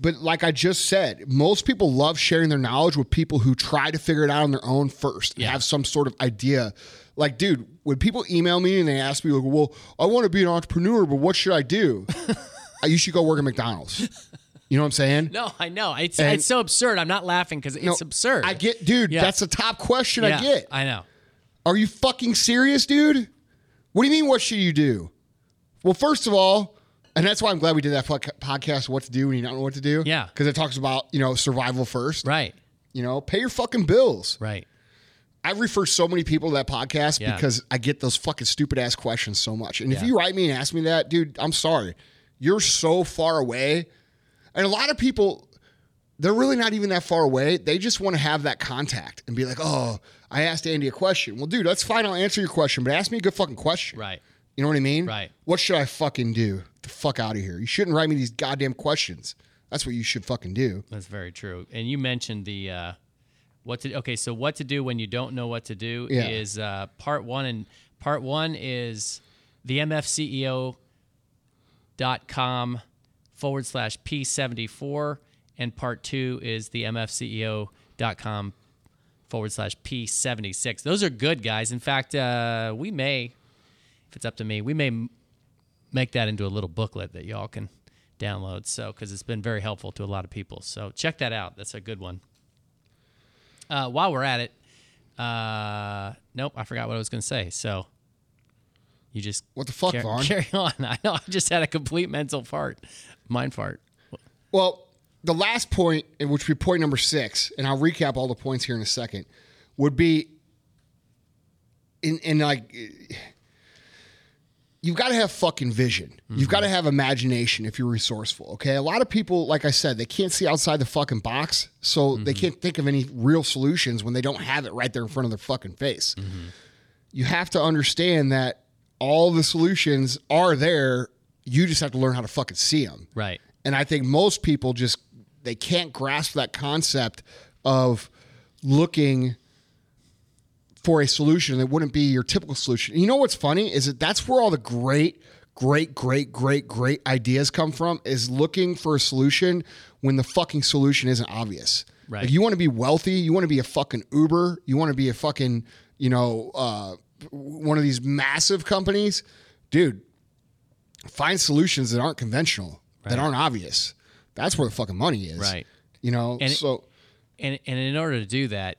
But like I just said, most people love sharing their knowledge with people who try to figure it out on their own first and have some sort of idea. Like, dude, when people email me and they ask me, like, well, I want to be an entrepreneur, but what should I do? You should go work at McDonald's. You know what I'm saying? No, I know. It's so absurd. I'm not laughing because it's absurd. I get, dude, that's the top question I get. I know. Are you fucking serious, dude? What do you mean, what should you do? Well, first of all, and that's why I'm glad we did that podcast, What to Do When You Don't Know What to Do. Yeah. Because it talks about, you know, survival first. Right. You know, pay your fucking bills. Right. I refer so many people to that podcast because I get those fucking stupid-ass questions so much. And if you write me and ask me that, dude, I'm sorry. You're so far away. And a lot of people, they're really not even that far away. They just want to have that contact and be like, oh, I asked Andy a question. Well, dude, that's fine. I'll answer your question, but ask me a good fucking question. Right. You know what I mean? Right. What should I fucking do? Get the fuck out of here. You shouldn't write me these goddamn questions. That's what you should fucking do. That's very true. And you mentioned the what to do when you don't know what to do is part one. And part one is the MFCEO.com /P74. And part two is the mfceo.com /P76. Those are good, guys. In fact, we may, if it's up to me, we may make that into a little booklet that y'all can download. So, because it's been very helpful to a lot of people. So check that out. That's a good one. While we're at it, nope, I forgot what I was going to say. So you just what the fuck, Vaughn? Carry on. I know. I just had a complete mental fart, mind fart. Well, the last point, which would be point number 6, and I'll recap all the points here in a second, would be in like. You've got to have fucking vision. Mm-hmm. You've got to have imagination if you're resourceful, okay? A lot of people, like I said, they can't see outside the fucking box, so mm-hmm. they can't think of any real solutions when they don't have it right there in front of their fucking face. Mm-hmm. You have to understand that all the solutions are there. You just have to learn how to fucking see them. Right. And I think most people just, they can't grasp that concept of looking for a solution that wouldn't be your typical solution. You know what's funny is that that's where all the great ideas come from, is looking for a solution when the fucking solution isn't obvious. Right. Like, you want to be wealthy, you want to be a fucking Uber, you want to be a fucking, you know, one of these massive companies. Dude, find solutions that aren't conventional, right, that aren't obvious. That's where the fucking money is. Right. You know, and so and in order to do that,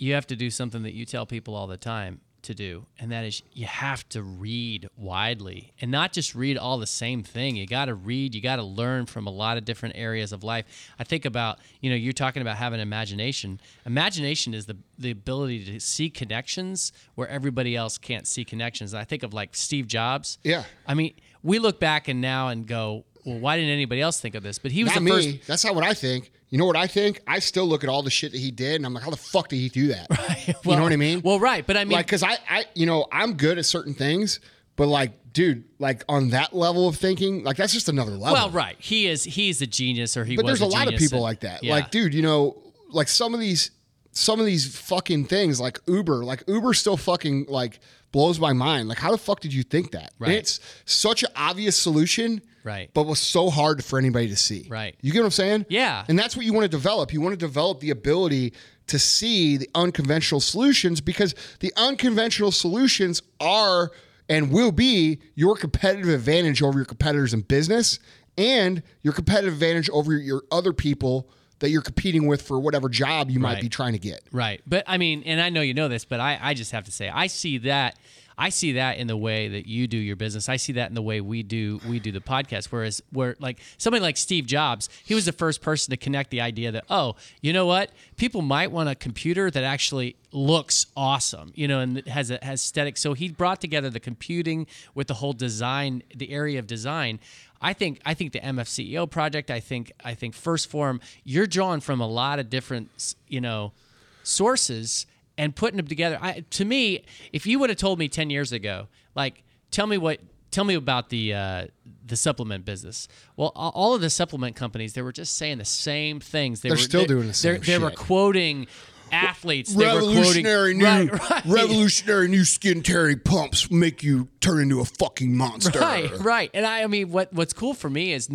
you have to do something that you tell people all the time to do, and that is you have to read widely and not just read all the same thing. You got to read, you got to learn from a lot of different areas of life. I think about, you know, you're talking about having imagination. Imagination is the ability to see connections where everybody else can't see connections. And I think of like Steve Jobs. Yeah. I mean, we look back and now and go, well, why didn't anybody else think of this? But he was not the first. Me. That's not what I think. You know what I think? I still look at all the shit that he did, and I'm like, how the fuck did he do that? Right. Well, you know what I mean? Well, right, but I mean, like, because I, you know, I'm good at certain things, but like, dude, like on that level of thinking, like that's just another level. Well, right, he's a genius, or he. But was there's a lot of people like that. Yeah. Like, dude, you know, like some of these fucking things, like Uber, still fucking like blows my mind. Like, how the fuck did you think that? Right. And it's such an obvious solution. Right. But was so hard for anybody to see. Right. You get what I'm saying? Yeah. And that's what you want to develop. You want to develop the ability to see the unconventional solutions, because the unconventional solutions are and will be your competitive advantage over your competitors in business, and your competitive advantage over your other people that you're competing with for whatever job you might be trying to get. Right. But I mean, and I know you know this, but I just have to say, I see that in the way that you do your business. I see that in the way we do the podcast. Whereas where like somebody like Steve Jobs, he was the first person to connect the idea that, oh, you know what? People might want a computer that actually looks awesome, you know, and has aesthetic. So he brought together the computing with the whole design, the area of design. I think the MF CEO project, I think First Form, you're drawing from a lot of different, you know, sources and putting them together. To me, if you would have told me 10 years ago, like, tell me about the supplement business. Well, all of the supplement companies, they were just saying the same things. They were still doing the same shit. They were quoting athletes. Revolutionary new skin-tearing pumps make you turn into a fucking monster. Right. And I mean, what's cool for me is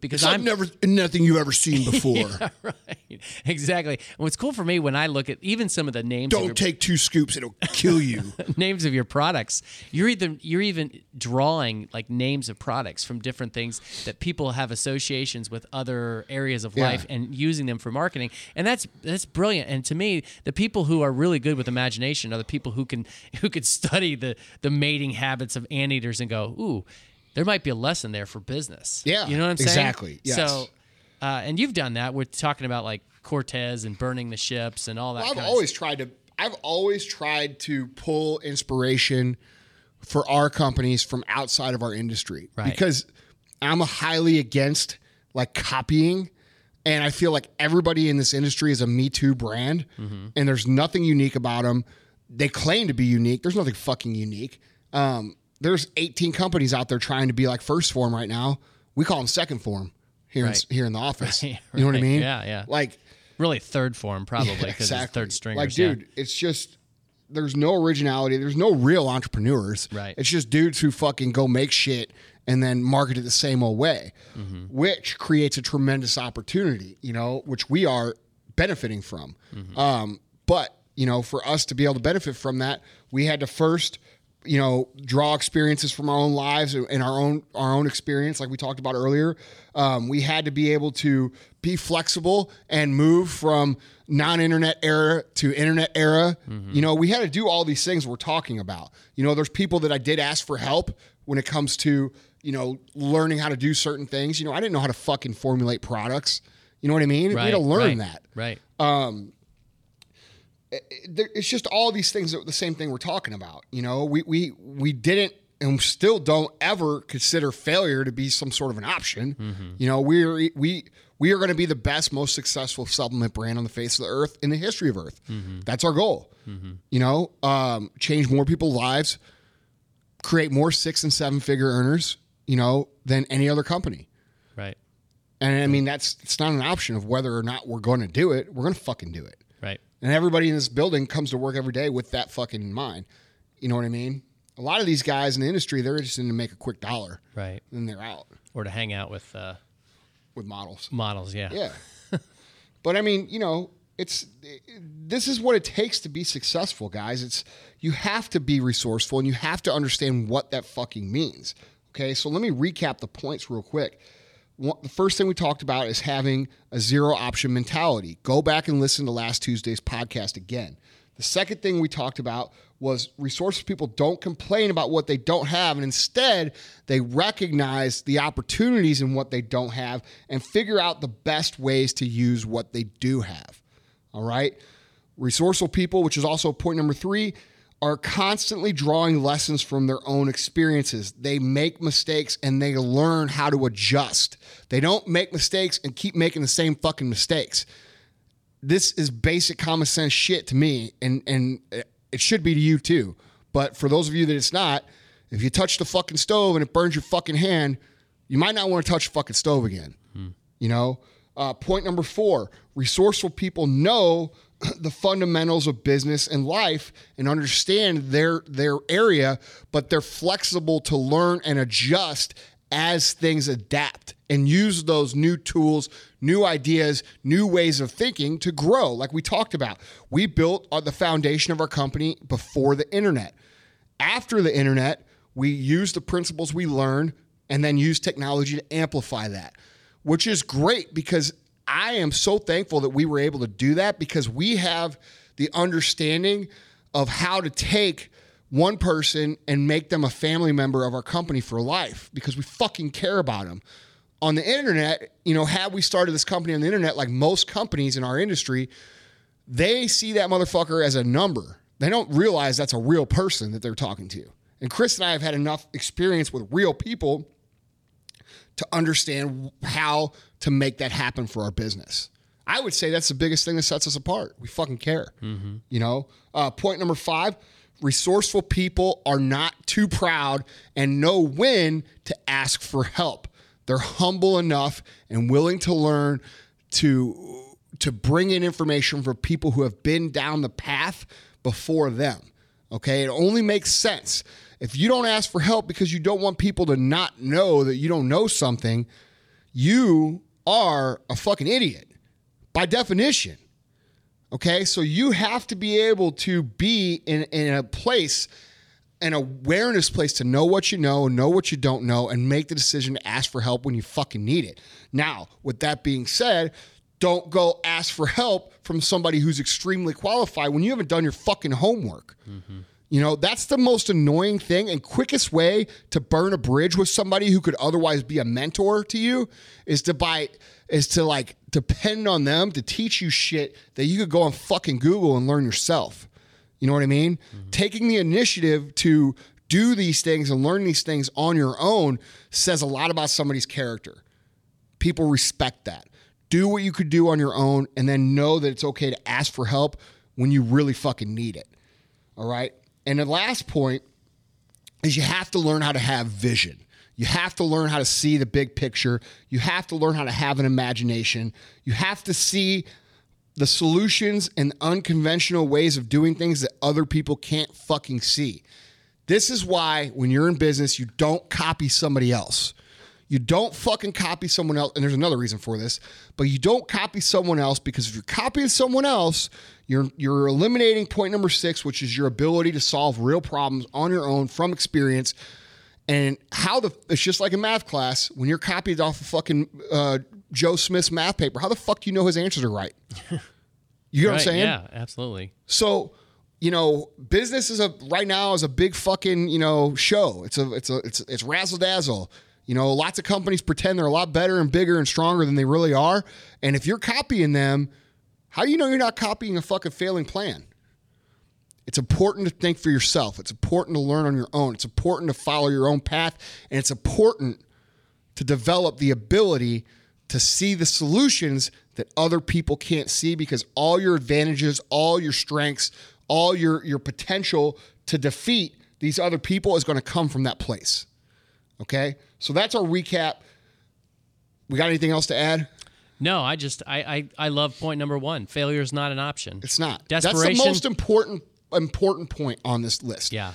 because I'm never nothing you've ever seen before. Yeah, right. Exactly. And what's cool for me when I look at even some of the names. Don't take 2 scoops; it'll kill you. Names of your products. You're even drawing like names of products from different things that people have associations with other areas of life, and using them for marketing. And that's brilliant. And to me, the people who are really good with imagination are the people who could study the mating habits of anteaters and go, ooh, there might be a lesson there for business. Yeah, you know what I'm saying? Exactly. Yes. So, and you've done that. We're talking about like Cortez and burning the ships and all that. Well, I've always tried to pull inspiration for our companies from outside of our industry, right, because I'm highly against like copying. And I feel like everybody in this industry is a Me Too brand, mm-hmm, and there's nothing unique about them. They claim to be unique. There's nothing fucking unique. There's 18 companies out there trying to be like First Form right now. We call them Second Form here in the office. Right, you know what I mean? Yeah, yeah. Like really Third Form probably, because it's third stringers. Like, dude, it's just there's no originality. There's no real entrepreneurs. Right. It's just dudes who fucking go make shit and then market it the same old way, which creates a tremendous opportunity, you know, which we are benefiting from. But, you know, for us to be able to benefit from that, we had to first, you know, draw experiences from our own lives and our own experience, like we talked about earlier. We had to be able to be flexible and move from non-internet era to internet era. You know, we had to do all these things we're talking about. You know, there's people that I did ask for help when it comes to, you know, learning how to do certain things. You know, I didn't know how to fucking formulate products. You know what I mean? Right, we had to learn that. Right. It's just all these things, the same thing we're talking about. You know, we didn't and still don't ever consider failure to be some sort of an option. You know, we are going to be the best, most successful supplement brand on the face of the earth in the history of Earth. That's our goal. You know, change more people's lives, create more 6- and 7-figure earners, you know, than any other company. Right. And I mean, it's not an option of whether or not we're going to do it. We're going to fucking do it. Right. And everybody in this building comes to work every day with that fucking in mind. You know what I mean? A lot of these guys in the industry, they're just in to make a quick dollar. Right. And they're out. Or to hang out with models. Models, yeah. Yeah. But I mean, you know, this is what it takes to be successful, guys. You have to be resourceful and you have to understand what that fucking means. Okay? So let me recap the points real quick. The first thing we talked about is having a zero option mentality. Go back and listen to last Tuesday's podcast again. The second thing we talked about was resourceful people don't complain about what they don't have, and instead they recognize the opportunities in what they don't have and figure out the best ways to use what they do have. All right? Resourceful people, which is also point number 3, are constantly drawing lessons from their own experiences. They make mistakes and they learn how to adjust. They don't make mistakes and keep making the same fucking mistakes. This is basic common sense shit to me, and it should be to you too. But for those of you that it's not, if you touch the fucking stove and it burns your fucking hand, you might not want to touch the fucking stove again. You know? Point number 4, resourceful people know the fundamentals of business and life and understand their area, but they're flexible to learn and adjust as things adapt and use those new tools, new ideas, new ways of thinking to grow. Like we talked about, we built the foundation of our company before the internet. After the internet, we used the principles we learned and then used technology to amplify that, which is great because I am so thankful that we were able to do that, because we have the understanding of how to take one person and make them a family member of our company for life because we fucking care about them. On the internet, you know, had we started this company on the internet, like most companies in our industry, they see that motherfucker as a number. They don't realize that's a real person that they're talking to. And Chris and I have had enough experience with real people to understand how to make that happen for our business. I would say that's the biggest thing that sets us apart. We fucking care. You know? Point number 5, resourceful people are not too proud and know when to ask for help. They're humble enough and willing to learn to bring in information from people who have been down the path before them. Okay? It only makes sense. If you don't ask for help because you don't want people to not know that you don't know something, you are a fucking idiot by definition. Okay? So you have to be able to be in a place, an awareness place, to know what you don't know, and make the decision to ask for help when you fucking need it. Now, with that being said, don't go ask for help from somebody who's extremely qualified when you haven't done your fucking homework. You know, that's the most annoying thing and quickest way to burn a bridge with somebody who could otherwise be a mentor to you is to depend on them to teach you shit that you could go on fucking Google and learn yourself. You know what I mean? Taking the initiative to do these things and learn these things on your own says a lot about somebody's character. People respect that. Do what you could do on your own, and then know that it's okay to ask for help when you really fucking need it. All right? And the last point is you have to learn how to have vision. You have to learn how to see the big picture. You have to learn how to have an imagination. You have to see the solutions and unconventional ways of doing things that other people can't fucking see. This is why when you're in business, you don't copy somebody else. You don't fucking copy someone else. And there's another reason for this, but you don't copy someone else, because if you're copying someone else, you're eliminating point number 6, which is your ability to solve real problems on your own from experience. And it's just like a math class. When you're copied off of fucking Joe Smith's math paper, how the fuck do you know his answers are right? You know what I'm saying? Yeah, absolutely. So, you know, business right now is a big fucking, you know, show. It's razzle dazzle. You know, lots of companies pretend they're a lot better and bigger and stronger than they really are. And if you're copying them, how do you know you're not copying a fucking failing plan? It's important to think for yourself. It's important to learn on your own. It's important to follow your own path. And it's important to develop the ability to see the solutions that other people can't see, because all your advantages, all your strengths, all your potential to defeat these other people is going to come from that place. Okay, so that's our recap. We got anything else to add? No, I love point number 1. Failure is not an option. It's not. Desperation. That's the most important point on this list. Yeah.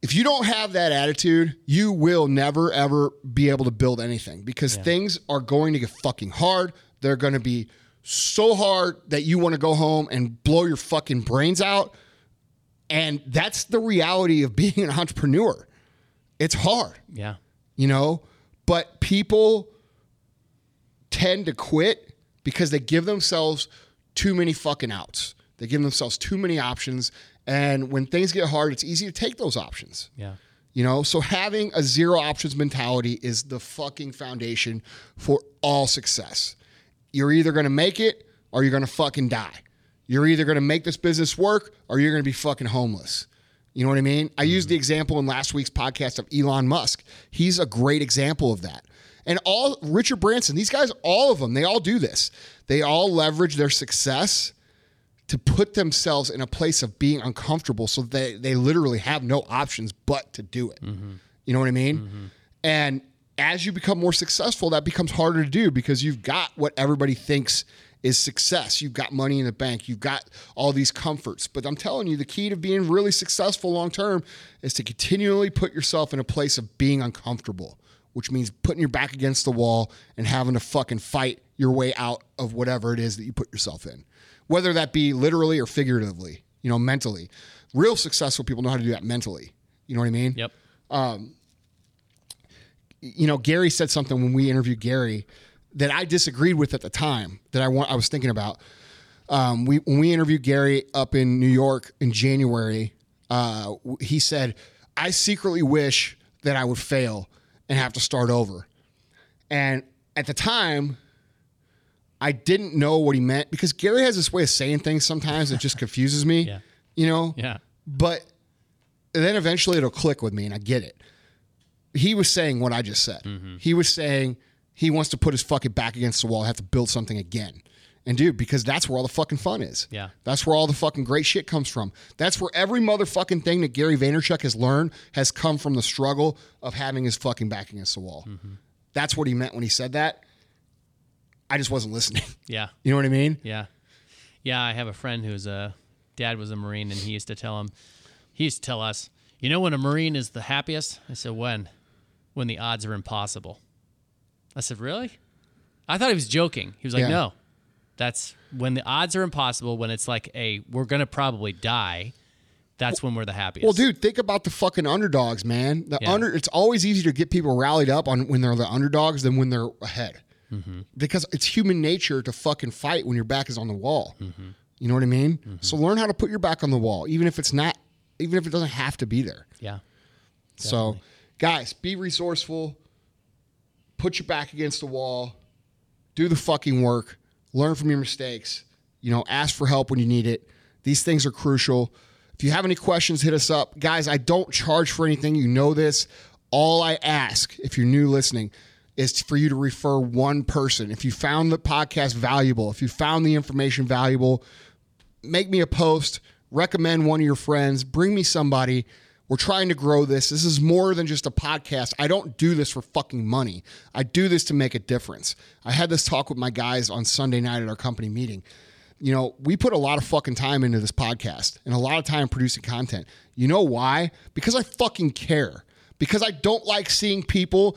If you don't have that attitude, you will never, ever be able to build anything, because things are going to get fucking hard. They're going to be so hard that you want to go home and blow your fucking brains out. And that's the reality of being an entrepreneur. It's hard. Yeah. You know, but people tend to quit because they give themselves too many fucking outs. They give themselves too many options. And when things get hard, it's easy to take those options. Yeah. You know, so having a zero options mentality is the fucking foundation for all success. You're either going to make it or you're going to fucking die. You're either going to make this business work or you're going to be fucking homeless. You know what I mean? I used the example in last week's podcast of Elon Musk. He's a great example of that. And all Richard Branson, these guys, all of them, they all do this. They all leverage their success to put themselves in a place of being uncomfortable, so they literally have no options but to do it. Mm-hmm. You know what I mean? Mm-hmm. And as you become more successful, that becomes harder to do, because you've got what everybody thinks is success. You've got money in the bank. You've got all these comforts. But I'm telling you, the key to being really successful long-term is to continually put yourself in a place of being uncomfortable, which means putting your back against the wall and having to fucking fight your way out of whatever it is that you put yourself in, whether that be literally or figuratively, you know, mentally. Real successful people know how to do that mentally. You know what I mean? Yep. You know, Gary said something when we interviewed Gary that I disagreed with at the time that I was thinking about. When we interviewed Gary up in New York in January, he said, I secretly wish that I would fail and have to start over. And at the time, I didn't know what he meant, because Gary has this way of saying things sometimes that just confuses me, you know? Yeah. But then eventually it'll click with me and I get it. He was saying what I just said. Mm-hmm. He was saying he wants to put his fucking back against the wall and have to build something again. And dude, because that's where all the fucking fun is. Yeah. That's where all the fucking great shit comes from. That's where every motherfucking thing that Gary Vaynerchuk has learned has come from the struggle of having his fucking back against the wall. Mm-hmm. That's what he meant when he said that. I just wasn't listening. Yeah. You know what I mean? Yeah. Yeah, I have a friend whose dad was a Marine, and he used to tell us, you know when a Marine is the happiest? I said, when? When the odds are impossible. I said, really? I thought he was joking. He was like, no. That's when the odds are impossible, when it's like, we're going to probably die. That's when we're the happiest. Well, dude, think about the fucking underdogs, man. It's always easier to get people rallied up on when they're the underdogs than when they're ahead. Mm-hmm. Because it's human nature to fucking fight when your back is on the wall. Mm-hmm. You know what I mean? Mm-hmm. So learn how to put your back on the wall, even if it doesn't have to be there. Yeah. Definitely. So guys, be resourceful, put your back against the wall, do the fucking work, learn from your mistakes, you know, ask for help when you need it. These things are crucial. If you have any questions, hit us up. Guys, I don't charge for anything. You know this. All I ask, if you're new listening, is for you to refer one person. If you found the podcast valuable, if you found the information valuable, make me a post, recommend one of your friends, bring me somebody. We're trying to grow this. This is more than just a podcast. I don't do this for fucking money. I do this to make a difference. I had this talk with my guys on Sunday night at our company meeting. you know, we put a lot of fucking time into this podcast and a lot of time producing content. You know why? Because I fucking care. Because I don't like seeing people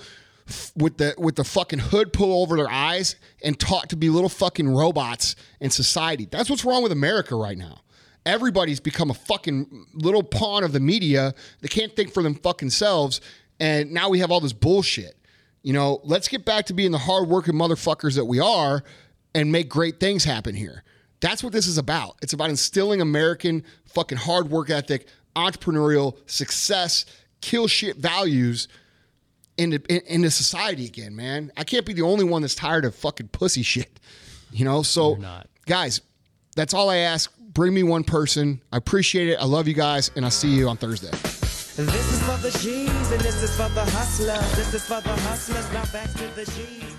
with the fucking hood pull over their eyes and taught to be little fucking robots in society. That's what's wrong with America right now. Everybody's become a fucking little pawn of the media. They can't think for them fucking selves. And now we have all this bullshit. You know, let's get back to being the hardworking motherfuckers that we are and make great things happen here. That's what this is about. It's about instilling American fucking hard work ethic, entrepreneurial success, kill shit values into society again, man. I can't be the only one that's tired of fucking pussy shit. You know, so guys, that's all I ask. Bring me one person. I appreciate it. I love you guys, and I'll see you on Thursday. This is for the G's, and this is for the hustlers. This is for the hustlers, now back to the G's.